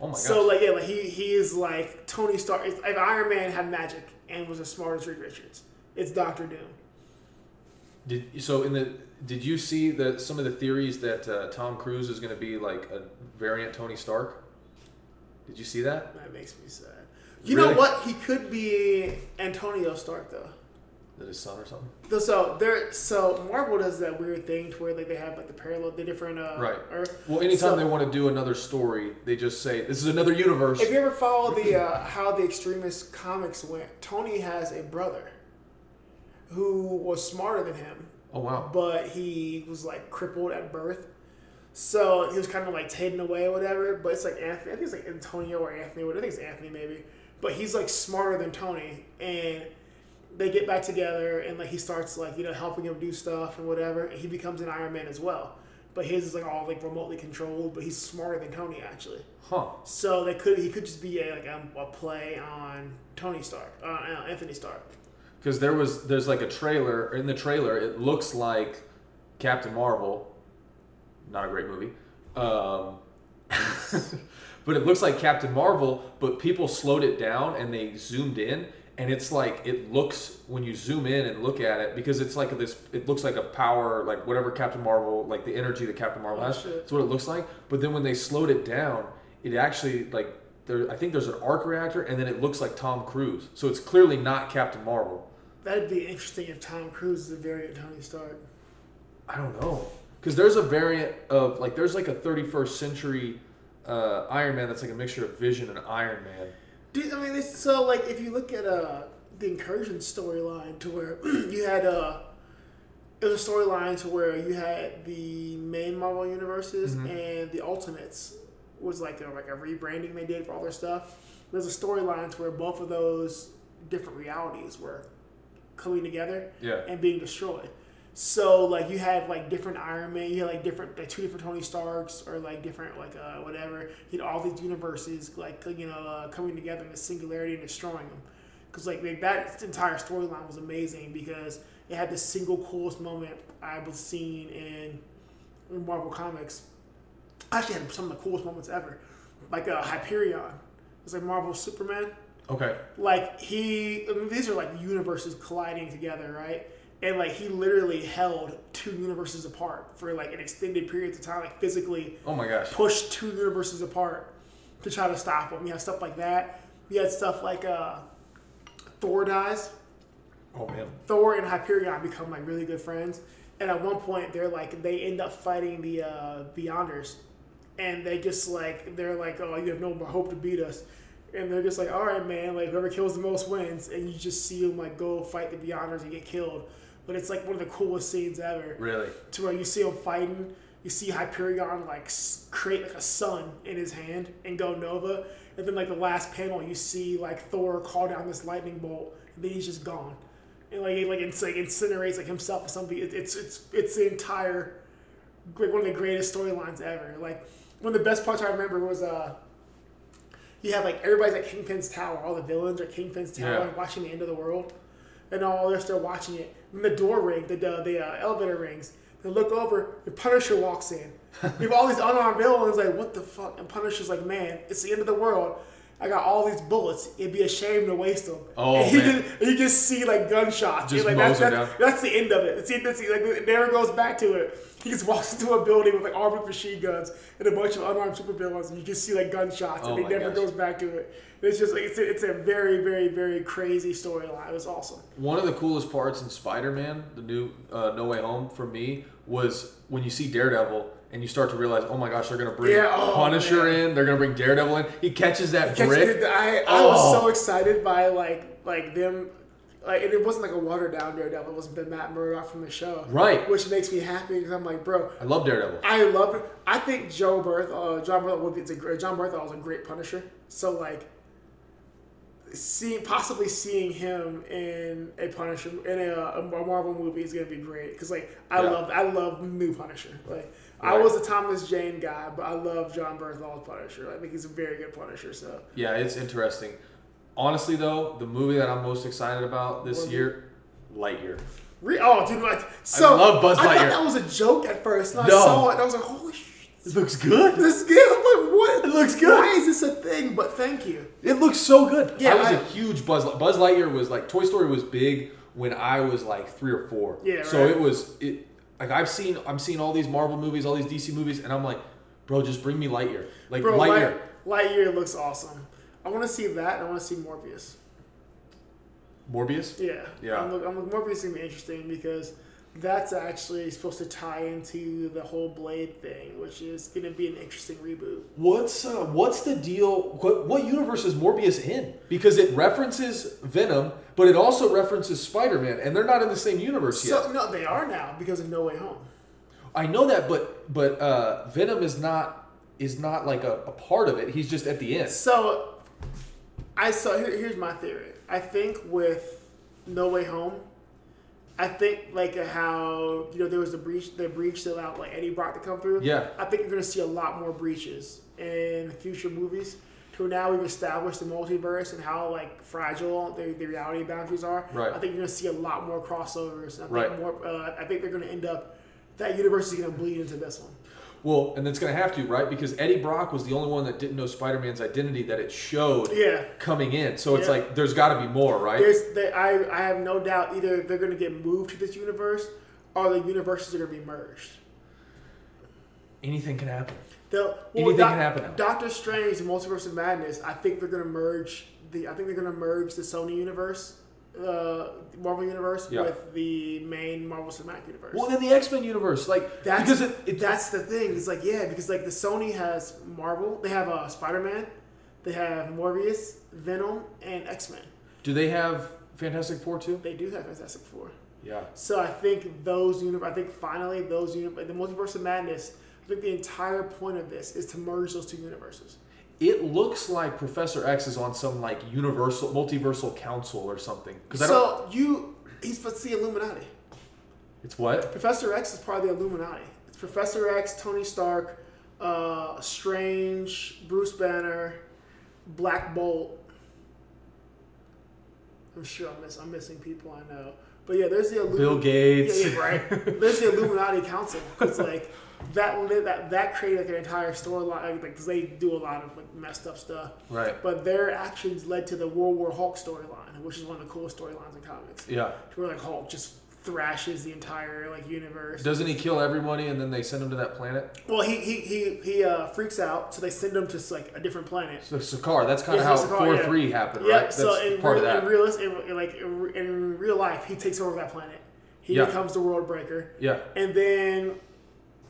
Oh my god! So gosh. like yeah, like he he is like Tony Stark. If like Iron Man had magic and was as smart as Reed Richards, it's Doctor Doom. Did so in the did you see the some of the theories that uh, Tom Cruise is going to be like a variant Tony Stark? Did you see that? That makes me sad. You really? know what? He could be Antonio Stark though. That his son or something. So there. So Marvel does that weird thing to where like they have like the parallel, the different uh, right. Earth. Well, anytime so, they want to do another story, they just say this is another universe. If you ever follow the uh, how the Extremist comics went, Tony has a brother. Who was smarter than him. Oh, wow. But he was, like, crippled at birth. So he was kind of, like, taken away or whatever. But it's, like, Anthony. I think it's, like, Antonio or Anthony. I think it's Anthony, maybe. But he's, like, smarter than Tony. And they get back together. And, like, he starts, like, you know, helping him do stuff and whatever. And he becomes an Iron Man as well. But his is, like, all, like, remotely controlled. But he's smarter than Tony, actually. Huh. So they could he could just be, a, like, a, a play on Tony Stark. Uh, Anthony Stark. Because there was, there's like a trailer, in the trailer, it looks like Captain Marvel, not a great movie, um, but it looks like Captain Marvel, but people slowed it down and they zoomed in, and it's like, it looks, when you zoom in and look at it, because it's like this, it looks like a power, like whatever Captain Marvel, like the energy that Captain Marvel has, oh, that's what it looks like, but then when they slowed it down, it actually like, there, I think there's an arc reactor, and then it looks like Tom Cruise, so it's clearly not Captain Marvel. That'd be interesting if Tom Cruise is a variant of Tony Stark. I don't know. Because there's a variant of, like, there's like a thirty-first century uh, Iron Man that's like a mixture of Vision and Iron Man. Dude, I mean, it's so, like, if you look at uh, the Incursion storyline to where you had, uh, it was a storyline to where you had the main Marvel universes mm-hmm. and the Ultimates was like a, like a rebranding they did for all their stuff. There's a storyline to where both of those different realities were coming together yeah. and being destroyed. So, like, you had, like, different Iron Man. You had, like, different, like, two different Tony Starks or, like, different, like, uh, whatever. You know, all these universes, like, you know, uh, coming together in the singularity and destroying them. Because, like, like, that entire storyline was amazing because it had the single coolest moment I've seen in, in Marvel Comics. I actually had some of the coolest moments ever. Like, uh, Hyperion. It's, like, Marvel's Superman. Okay. Like, he... I mean, these are, like, universes colliding together, right? And, like, he literally held two universes apart for, like, an extended period of time. Like, physically... Oh, my gosh. Pushed two universes apart to try to stop him. You had stuff like that. You had stuff like, uh... Thor dies. Oh, man. Thor and Hyperion become, like, really good friends. And at one point, they're, like... They end up fighting the, uh... Beyonders. And they just, like... They're, like, oh, you have no more hope to beat us. And they're just like, all right, man. Like, whoever kills the most wins. And you just see him, like, go fight the Beyonders and get killed. But it's, like, one of the coolest scenes ever. Really? To where you see him fighting. You see Hyperion, like, create, like, a sun in his hand and go Nova. And then, like, the last panel, you see, like, Thor call down this lightning bolt. And then he's just gone. And, like, it, like, it's, like incinerates, like, himself or something. It, it's, it's, it's the entire, like, one of the greatest storylines ever. Like, one of the best parts I remember was, uh, you have, like, everybody's at Kingpin's Tower. All the villains are at Kingpin's Tower yeah. watching the end of the world. And all this, they're watching it. And the door ring, the the, the uh, elevator rings. They look over, the Punisher walks in. We have all these unarmed villains, like, what the fuck? And Punisher's like, man, it's the end of the world. I got all these bullets. It'd be a shame to waste them. Oh, and man. Just, you just see, like, gunshots. Just like, that's, that's, that's the end of it. It's, it's, like, it never goes back to it. He just walks into a building with, like, armed with machine guns and a bunch of unarmed super villains, and you just see, like, gunshots, oh, and it never gosh. goes back to it. And it's just, like, it's a, it's a very, very, very crazy storyline. It was awesome. One of the coolest parts in Spider-Man, the new uh, No Way Home, for me, was when you see Daredevil, and you start to realize, oh my gosh, they're going to bring yeah, oh, Punisher man. in. They're going to bring Daredevil in. He catches that he brick. Catches it, I, I oh. was so excited by, like, like them. Like, and it wasn't like a watered-down Daredevil. It was the Matt Murdock from the show. Right. Which makes me happy because I'm like, bro. I love Daredevil. I love it. I think Joe Berthal, uh, John Berthal would be, it's a, John Berthal is a great Punisher. So, like, seeing possibly seeing him in a Punisher, in a, a Marvel movie is going to be great. Because, like, I, yeah. love, I love new Punisher. Like, Right. I was a Thomas Jane guy, but I love John Bernthal's Punisher. I think he's a very good Punisher. So yeah, it's interesting. Honestly, though, the movie that I'm most excited about this what year, Lightyear. Re- oh, dude, like, so I love Buzz Lightyear. I thought that was a joke at first, and no. I saw it, and I was like, holy shit. It looks good. This game, like, what? It looks good. Why is this a thing? But thank you. It looks so good. Yeah, I was I, a huge Buzz Lightyear. Buzz Lightyear was like, Toy Story was big when I was like three or four. Yeah, right. So it was... it. Like, I've seen, I'm seeing all these Marvel movies, all these D C movies, and I'm like, bro, just bring me Lightyear. Like, bro, Lightyear. Light, Lightyear looks awesome. I want to see that, and I want to see Morbius. Morbius? Yeah. Yeah. I'm, I'm, Morbius is going to be interesting because that's actually supposed to tie into the whole Blade thing, which is going to be an interesting reboot. What's uh, what's the deal? What, what universe is Morbius in? Because it references Venom, but it also references Spider-Man, and they're not in the same universe so, yet. No, they are now because of No Way Home. I know that, but but uh, Venom is not is not like a, a part of it. He's just at the end. So I so here, here's my theory. I think with No Way Home, I think, like, how, you know, there was the breach, the breach that allowed, like, Eddie Brock to come through. Yeah. I think you're going to see a lot more breaches in future movies. So now we've established the multiverse and how, like, fragile the, the reality boundaries are. Right. I think you're going to see a lot more crossovers. I think right. More, uh, I think they're going to end up, that universe is going to bleed into this one. Well, and it's going to have to, right? Because Eddie Brock was the only one that didn't know Spider-Man's identity that it showed yeah. coming in. So it's yeah. like, there's got to be more, right? There's, they, I, I have no doubt either they're going to get moved to this universe or the universes are going to be merged. Anything can happen. Well, Anything doc, can happen. Now. Doctor Strange, the Multiverse of Madness, I think they're going to merge the, I think they're going to merge the Sony universe. Uh, Marvel Universe yeah. with the main Marvel Cinematic Universe. Well, then the X-Men Universe, like that's, because it, it, that's the thing. It's like yeah, because like the Sony has Marvel, they have uh, Spider-Man, they have Morbius, Venom, and X-Men. Do they have Fantastic Four too? They do have Fantastic Four. Yeah. So I think those universe. I think finally those universe. The Multiverse of Madness. I think the entire point of this is to merge those two universes. It looks like Professor X is on some like universal, multiversal council or something. I so don't... you, He's supposed to see Illuminati. It's what? Professor X is part of the Illuminati. It's Professor X, Tony Stark, uh, Strange, Bruce Banner, Black Bolt. I'm sure I'm, miss, I'm missing people I know. But yeah, there's the Illuminati. Bill Gates. Yeah, yeah, right. There's the Illuminati Council. It's like that that that created like an entire storyline, like, because they do a lot of like messed up stuff. Right. But their actions led to the World War Hulk storyline, which is one of the coolest storylines in comics. Yeah. Where like Hulk just thrashes the entire like universe. Doesn't he kill everybody and then they send him to that planet? Well, he he he, he uh, freaks out, so they send him to like a different planet. So Sakaar, that's kind yeah, of so how Sakaar, four three yeah. happened, yeah, right? So that's in, part in, of that. In real, in, like in real life, he takes over that planet. He yeah. becomes the World Breaker. Yeah. And then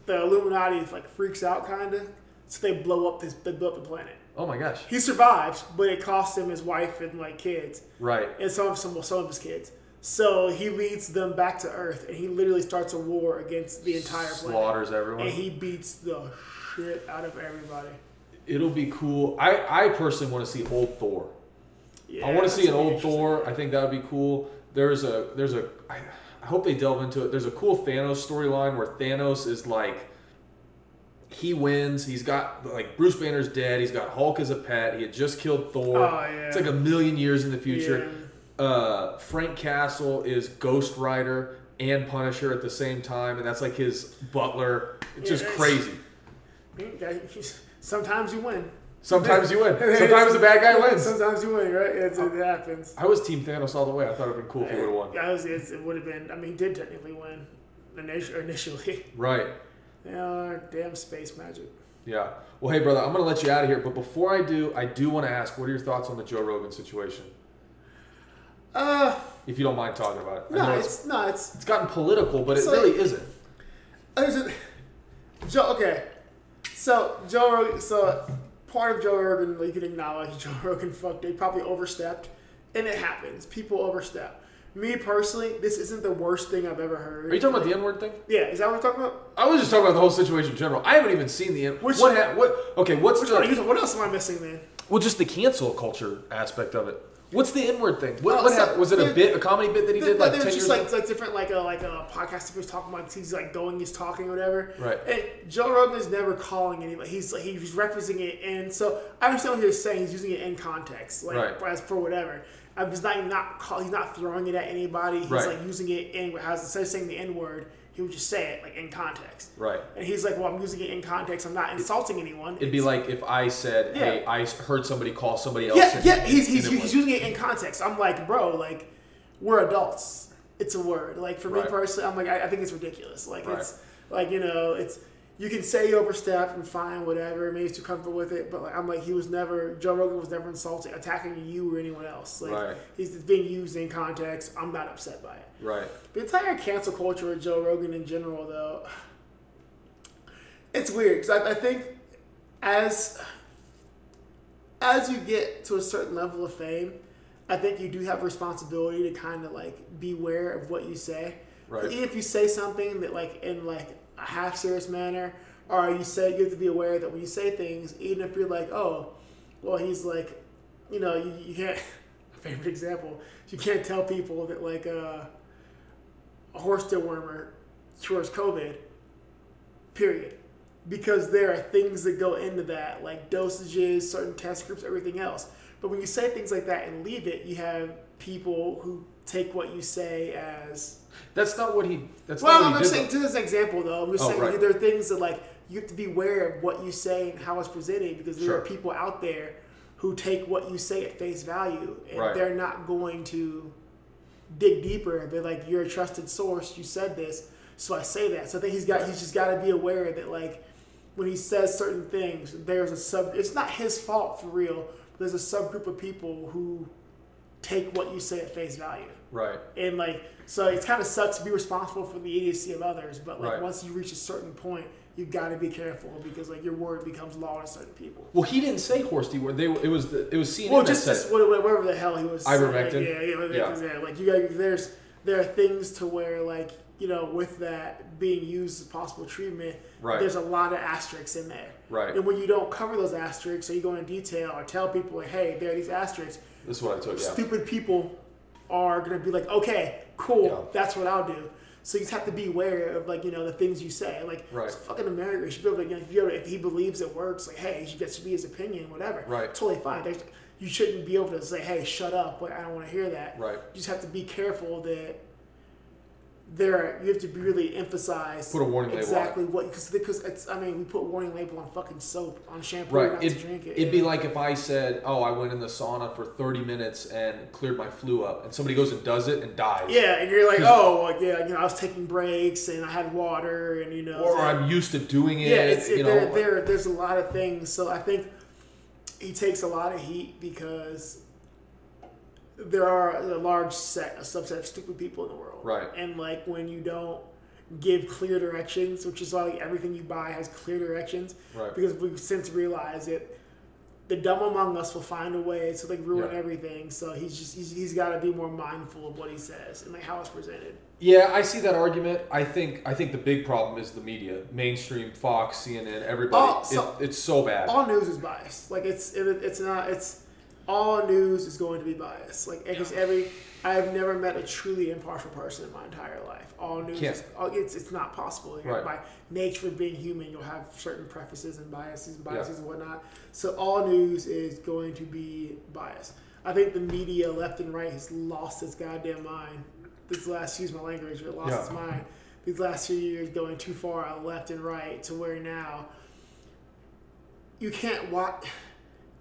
the Illuminati like freaks out, kind of, so they blow up this they blow up the planet. Oh my gosh. He survives, but it costs him his wife and like kids. Right. And some of some some of his kids. So he leads them back to Earth, and he literally starts a war against the entire planet. Slaughters everyone. And he beats the shit out of everybody. It'll be cool. I, I personally want to see old Thor. Yeah, I want to see an old Thor. I think that would be cool. There's a there's a I, I hope they delve into it. There's a cool Thanos storyline where Thanos is like, he wins. He's got, like, Bruce Banner's dead. He's got Hulk as a pet. He had just killed Thor. Oh, yeah. It's like a million years in the future. Yeah. Uh, Frank Castle is Ghost Rider and Punisher at the same time, and that's like his butler. It's yeah, just crazy. Sometimes you win. Sometimes you win. Sometimes the bad guy wins. Sometimes you win, right? It's, it happens. I was Team Thanos all the way. I thought it would have been cool if he would have won. I was, it's, it would have been. I mean, he did technically win initially. Right. Yeah, damn space magic. Yeah. Well, hey, brother, I'm going to let you out of here, but before I do, I do want to ask, what are your thoughts on the Joe Rogan situation? Uh, if you don't mind talking about it. No, it's, it's not. It's, it's gotten political, but it like, really isn't. Just, Joe, okay. So, Joe Rogan, so part of Joe Rogan, you can acknowledge Joe Rogan fucked it. Probably overstepped, and it happens. People overstep. Me, personally, this isn't the worst thing I've ever heard. Are you talking like, about the N-word thing? Yeah, is that what I'm talking about? I was just talking about the whole situation in general. I haven't even seen the N-word. What, ha- what, okay, what's the, one, what else am I missing, man? Well, just the cancel culture aspect of it. What's the N-word thing? What, well, what so happened? Was it a bit, a comedy bit that he did? Like ten years ago? Like, like different, like a like a podcast. He was talking about he's like going, he's talking, or whatever. Right. And Joe Rogan is never calling anybody. He's like, he's referencing it, and so I understand what he was saying. He's using it in context, like right. as for whatever. I'm just not not call, he's not throwing it at anybody. He's right. like using it in as instead of saying the N-word, he would just say it like in context. Right. And he's like, well, I'm using it in context. I'm not insulting anyone. It'd be like if I said, yeah. hey, I heard somebody call somebody else. Yeah, yeah. He's he's, he's using it in context. I'm like, bro, like, we're adults. It's a word. Like, for right. me personally, I'm like, I, I think it's ridiculous. Like, right. it's like, you know, it's, you can say you overstepped and fine, whatever. Maybe he's too comfortable with it. But like, I'm like, he was never, Joe Rogan was never insulting, attacking you or anyone else. Like, right. he's being used in context. I'm not upset by it. Right. The entire cancel culture of Joe Rogan in general, though, it's weird because I, I think as as you get to a certain level of fame, I think you do have a responsibility to kind of like beware of what you say. Right. Even if you say something that like in like a half serious manner, or you say, you have to be aware that when you say things, even if you're like, oh, well, he's like, you know, you, you can't. Favorite example, you can't tell people that like uh. a horse dewormer cures COVID, period. Because there are things that go into that, like dosages, certain test groups, everything else. But when you say things like that and leave it, you have people who take what you say as... That's not what he... That's well, not what I'm he saying, to this example, though, I'm just oh, saying right. there are things that like you have to be aware of what you say and how it's presented, because there sure. are people out there who take what you say at face value, and right. they're not going to... dig deeper, but like, you're a trusted source, you said this, so I say that. So I think he's got he's just got to be aware that like when he says certain things, there's a sub it's not his fault for real, but there's a subgroup of people who take what you say at face value, right? And like, so it kind of sucks to be responsible for the idiocy of others, but like right. once you reach a certain point, you've got to be careful, because like your word becomes law to certain people. Well, he didn't say horse dewormer. They it was the, it was C N N. Well, just, just whatever the hell he was. Ivermectin. Saying, like, yeah, yeah, yeah. yeah. Like, you got there's there are things to where like, you know, with that being used as possible treatment, right. there's a lot of asterisks in there. Right. And when you don't cover those asterisks, or you go into detail, or tell people like, hey, there are these asterisks. This is what I took. Stupid yeah. people are gonna be like, okay, cool, yeah. that's what I'll do. So you just have to be aware of, like, you know, the things you say. Like, right. it's fucking America. You should be able to, you know, if, you're, if he believes it works, like, hey, that should be his opinion, whatever. Right. Totally fine. There's, you shouldn't be able to say, hey, shut up. Like, I don't want to hear that. Right. You just have to be careful that there are, you have to really emphasize put a warning exactly label on it. what, because it's, I mean, we put warning label on fucking soap, on shampoo, right. not it, to drink it. It'd yeah. be like if I said, oh, I went in the sauna for thirty minutes and cleared my flu up, and somebody goes and does it and dies. Yeah, and you're like, oh, like, yeah, you know, I was taking breaks and I had water and, you know. Or like, I'm used to doing it. Yeah, it's, you it, know, there, like, there, there's a lot of things. So I think he takes a lot of heat because there are a large set, a subset of stupid people in the world. Right. And, like, when you don't give clear directions, which is why, like, everything you buy has clear directions. Right. Because we've since realized that the dumb among us will find a way to, like, ruin yeah. everything. So he's just, he's, he's got to be more mindful of what he says and, like, how it's presented. Yeah, I see that argument. I think I think the big problem is the media. Mainstream, Fox, C N N, everybody. All, so, it, it's so bad. All news is biased. Like, it's it, it's not, it's... all news is going to be biased. Like, because every, I've never met a truly impartial person in my entire life. All news, is, all, it's it's not possible. Right. By nature of being human, you'll have certain preferences and biases and biases yeah. and whatnot. So all news is going to be biased. I think the media, left and right, has lost its goddamn mind. This last, excuse my language, but it lost yeah. its mind. These last few years, going too far out left and right to where now you can't watch.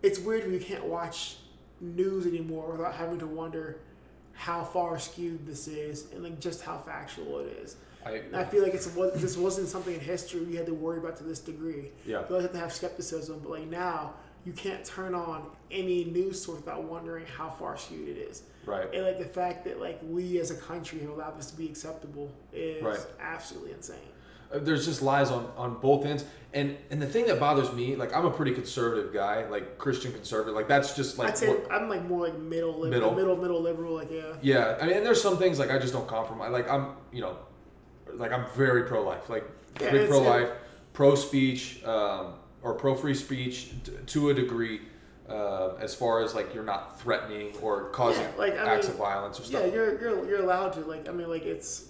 It's weird when you can't watch news anymore without having to wonder how far skewed this is and, like, just how factual it is. I, and I feel like it's this wasn't something in history we had to worry about to this degree. Yeah, you always have to have skepticism, but, like, now you can't turn on any news source without wondering how far skewed it is. Right. And, like, the fact that, like, we as a country have allowed this to be acceptable is right. absolutely insane. There's just lies on, on both ends. And and the thing that bothers me, like, I'm a pretty conservative guy, like, Christian conservative. Like, that's just, like... I'd say more, I'm, like, more, like, middle liberal. Middle, middle, middle liberal, like, yeah. Yeah. I mean, and there's some things, like, I just don't compromise. Like, I'm, you know, like, I'm very pro-life. Like, yeah, very pro-life, yeah. pro-speech, um, or pro-free speech t- to a degree, uh, as far as, like, you're not threatening or causing yeah, like, acts mean, of violence or stuff. Yeah, you're, you're, you're allowed to. Like, I mean, like, it's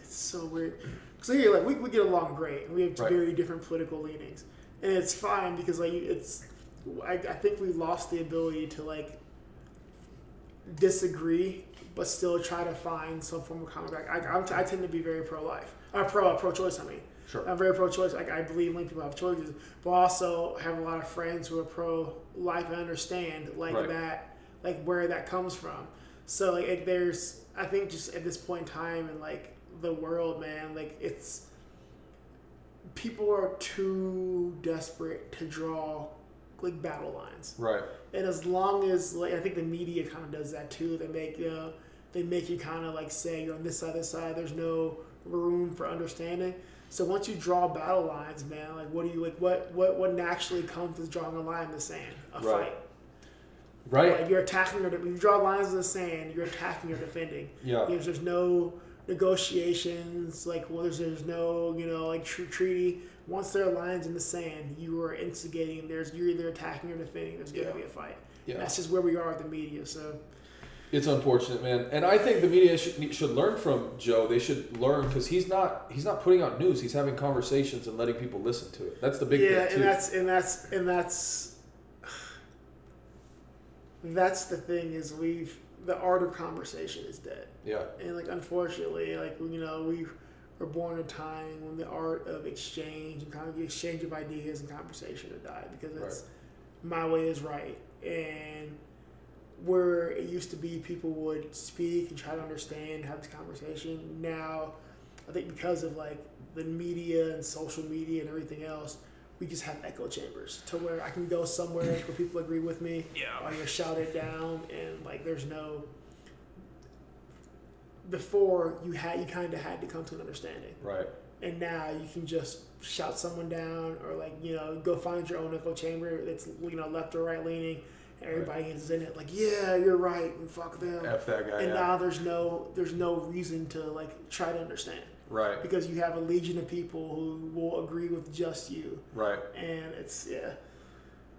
it's so weird. So here, like, we we get along great, and we have right. very different political leanings, and it's fine because, like, it's, I, I think we lost the ability to, like, disagree, but still try to find some form of common ground. I I'm t- I tend to be very pro-life, uh, pro pro choice. I mean, sure, I'm very pro-choice. Like, I believe when people have choices, but also have a lot of friends who are pro-life and understand, like, right. that, like, where that comes from. So, like, it, there's, I think, just at this point in time, and, like, the world, man, like, it's, people are too desperate to draw, like, battle lines, right? And as long as, like, I think the media kind of does that too. They make you know, they make you kind of, like, say you're on this side, this side. There's no room for understanding. So once you draw battle lines, man, like, what do you, like, what what what naturally comes with drawing a line in the sand? A right. fight. Right. Like, you're attacking or you draw lines in the sand. You're attacking or defending. Yeah. There's, there's no negotiations, like, well, there's, there's no, you know, like, tr- treaty. Once there are lines in the sand, you are instigating. There's, you're either attacking or defending. There's going to yeah. be a fight. Yeah. That's just where we are with the media. So it's unfortunate, man. And I think the media should, should learn from Joe. They should learn, because he's not he's not putting out news. He's having conversations and letting people listen to it. That's the big yeah, thing. Yeah, and that's and that's and that's that's the thing is we've. The art of conversation is dead. Yeah. And, like, unfortunately, like, you know, we were born in a time when the art of exchange and kind of the exchange of ideas and conversation had died, because it's right. my way is right. And where it used to be people would speak and try to understand, have this conversation. Now, I think because of, like, the media and social media and everything else, we just have echo chambers to where I can go somewhere where people agree with me. Yeah. I get shouted down, and, like, there's no. Before you had you kind of had to come to an understanding. Right. And now you can just shout someone down, or, like, you know, go find your own echo chamber that's, you know, left or right leaning. Everybody right. is in it, like, yeah, you're right, and fuck them. F that guy. And yeah. now there's no there's no reason to, like, try to understand. Right. Because you have a legion of people who will agree with just you. Right. And it's, yeah.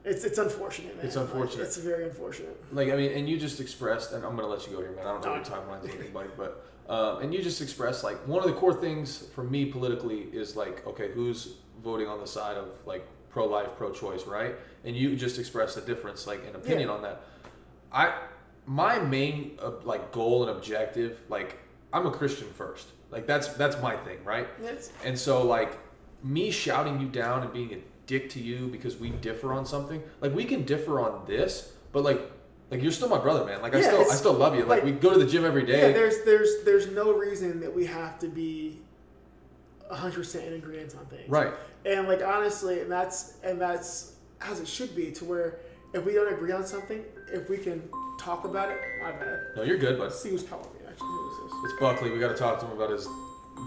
It's it's unfortunate, man. It's unfortunate. Like, it's very unfortunate. Like, I mean, and you just expressed, and I'm going to let you go here, man. I don't know your timelines or anybody, but, uh, and you just expressed, like, one of the core things for me politically is, like, okay, who's voting on the side of, like, pro-life, pro-choice, right? And you just expressed a difference, like, an opinion yeah. on that. I, my main, uh, like, goal and objective, like, I'm a Christian first. Like, that's that's my thing, right? Yes. And so, like, me shouting you down and being a dick to you because we differ on something, like, we can differ on this, but like like you're still my brother, man. Like, yeah, I still I still love you. Like, like we go to the gym every day. Yeah, there's there's there's no reason that we have to be one hundred percent in agreement on things. Right. And like, honestly, and that's and that's as it should be, to where if we don't agree on something, if we can talk about it. My bad. No, you're good, bud. See who's calling me, actually. Who is this? It's Buckley. We got to talk to him about his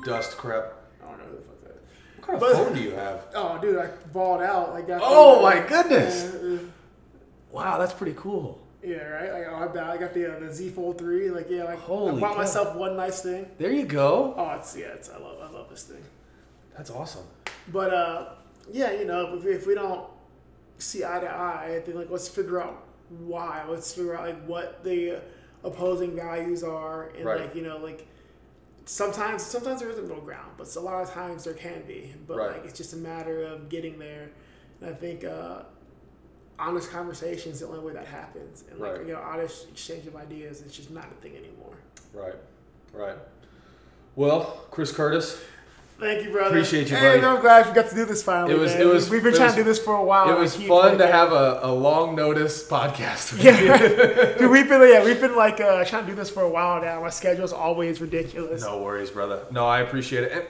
dust crap. I don't know who the fuck. What kind of but, phone do you have? Oh, dude, I balled out. Like, I oh, my like, goodness. Uh, uh, wow, that's pretty cool. Yeah, right? Like, oh, I, bought, I got the, uh, the Z Fold three. Like, yeah, like, Holy I bought God. myself one nice thing. There you go. Oh, it's, yeah, it's, I love I love this thing. That's awesome. But, uh, yeah, you know, if we, if we don't see eye to eye, I think, like, let's figure out why. Let's figure out, like, what the opposing values are. And, right. like, you know, like, Sometimes sometimes there isn't middle ground, but a lot of times there can be. But right. like, it's just a matter of getting there. And I think uh, honest conversation is the only way that happens. And like right. you know, honest exchange of ideas is just not a thing anymore. Right, right. Well, Chris Curtis. Thank you, brother. Appreciate you, buddy. Hey, I'm glad we got to do this finally. It was, man. It was, We've been it trying was, to do this for a while. It was fun to have a, a long notice podcast. With yeah, you. Dude, we've been yeah, we've been like uh, trying to do this for a while now. My schedule's always ridiculous. No worries, brother. No, I appreciate it. And,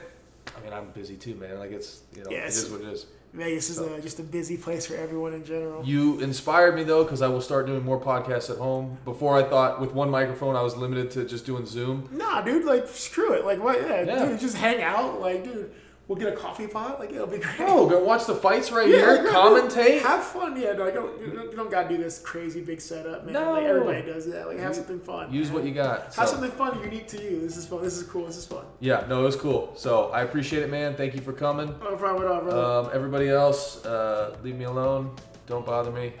I mean, I'm busy too, man. Like, it's you know, yes. it is what it is. Vegas is so. a, just a busy place for everyone in general. You inspired me, though, because I will start doing more podcasts at home. Before, I thought with one microphone I was limited to just doing Zoom. Nah, dude, like, screw it. Like, what? Yeah, yeah. Dude, just hang out. Like, dude, we'll get a coffee pot. Like, it'll be great. Oh, go watch the fights right yeah, here. Like, commentate. Have fun. Yeah, no, like, don't, you don't, you don't got to do this crazy big setup, man. No. Like, everybody does that. Like, have you, something fun. Use man. what you got. So. Have something fun unique to you. This is fun. This is cool. This is fun. Yeah, no, it was cool. So, I appreciate it, man. Thank you for coming. No problem at all, brother. Um, everybody else, uh, leave me alone. Don't bother me.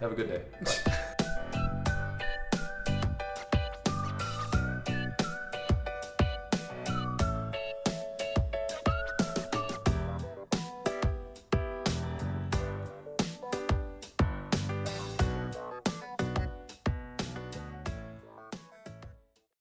Have a good day. Bye.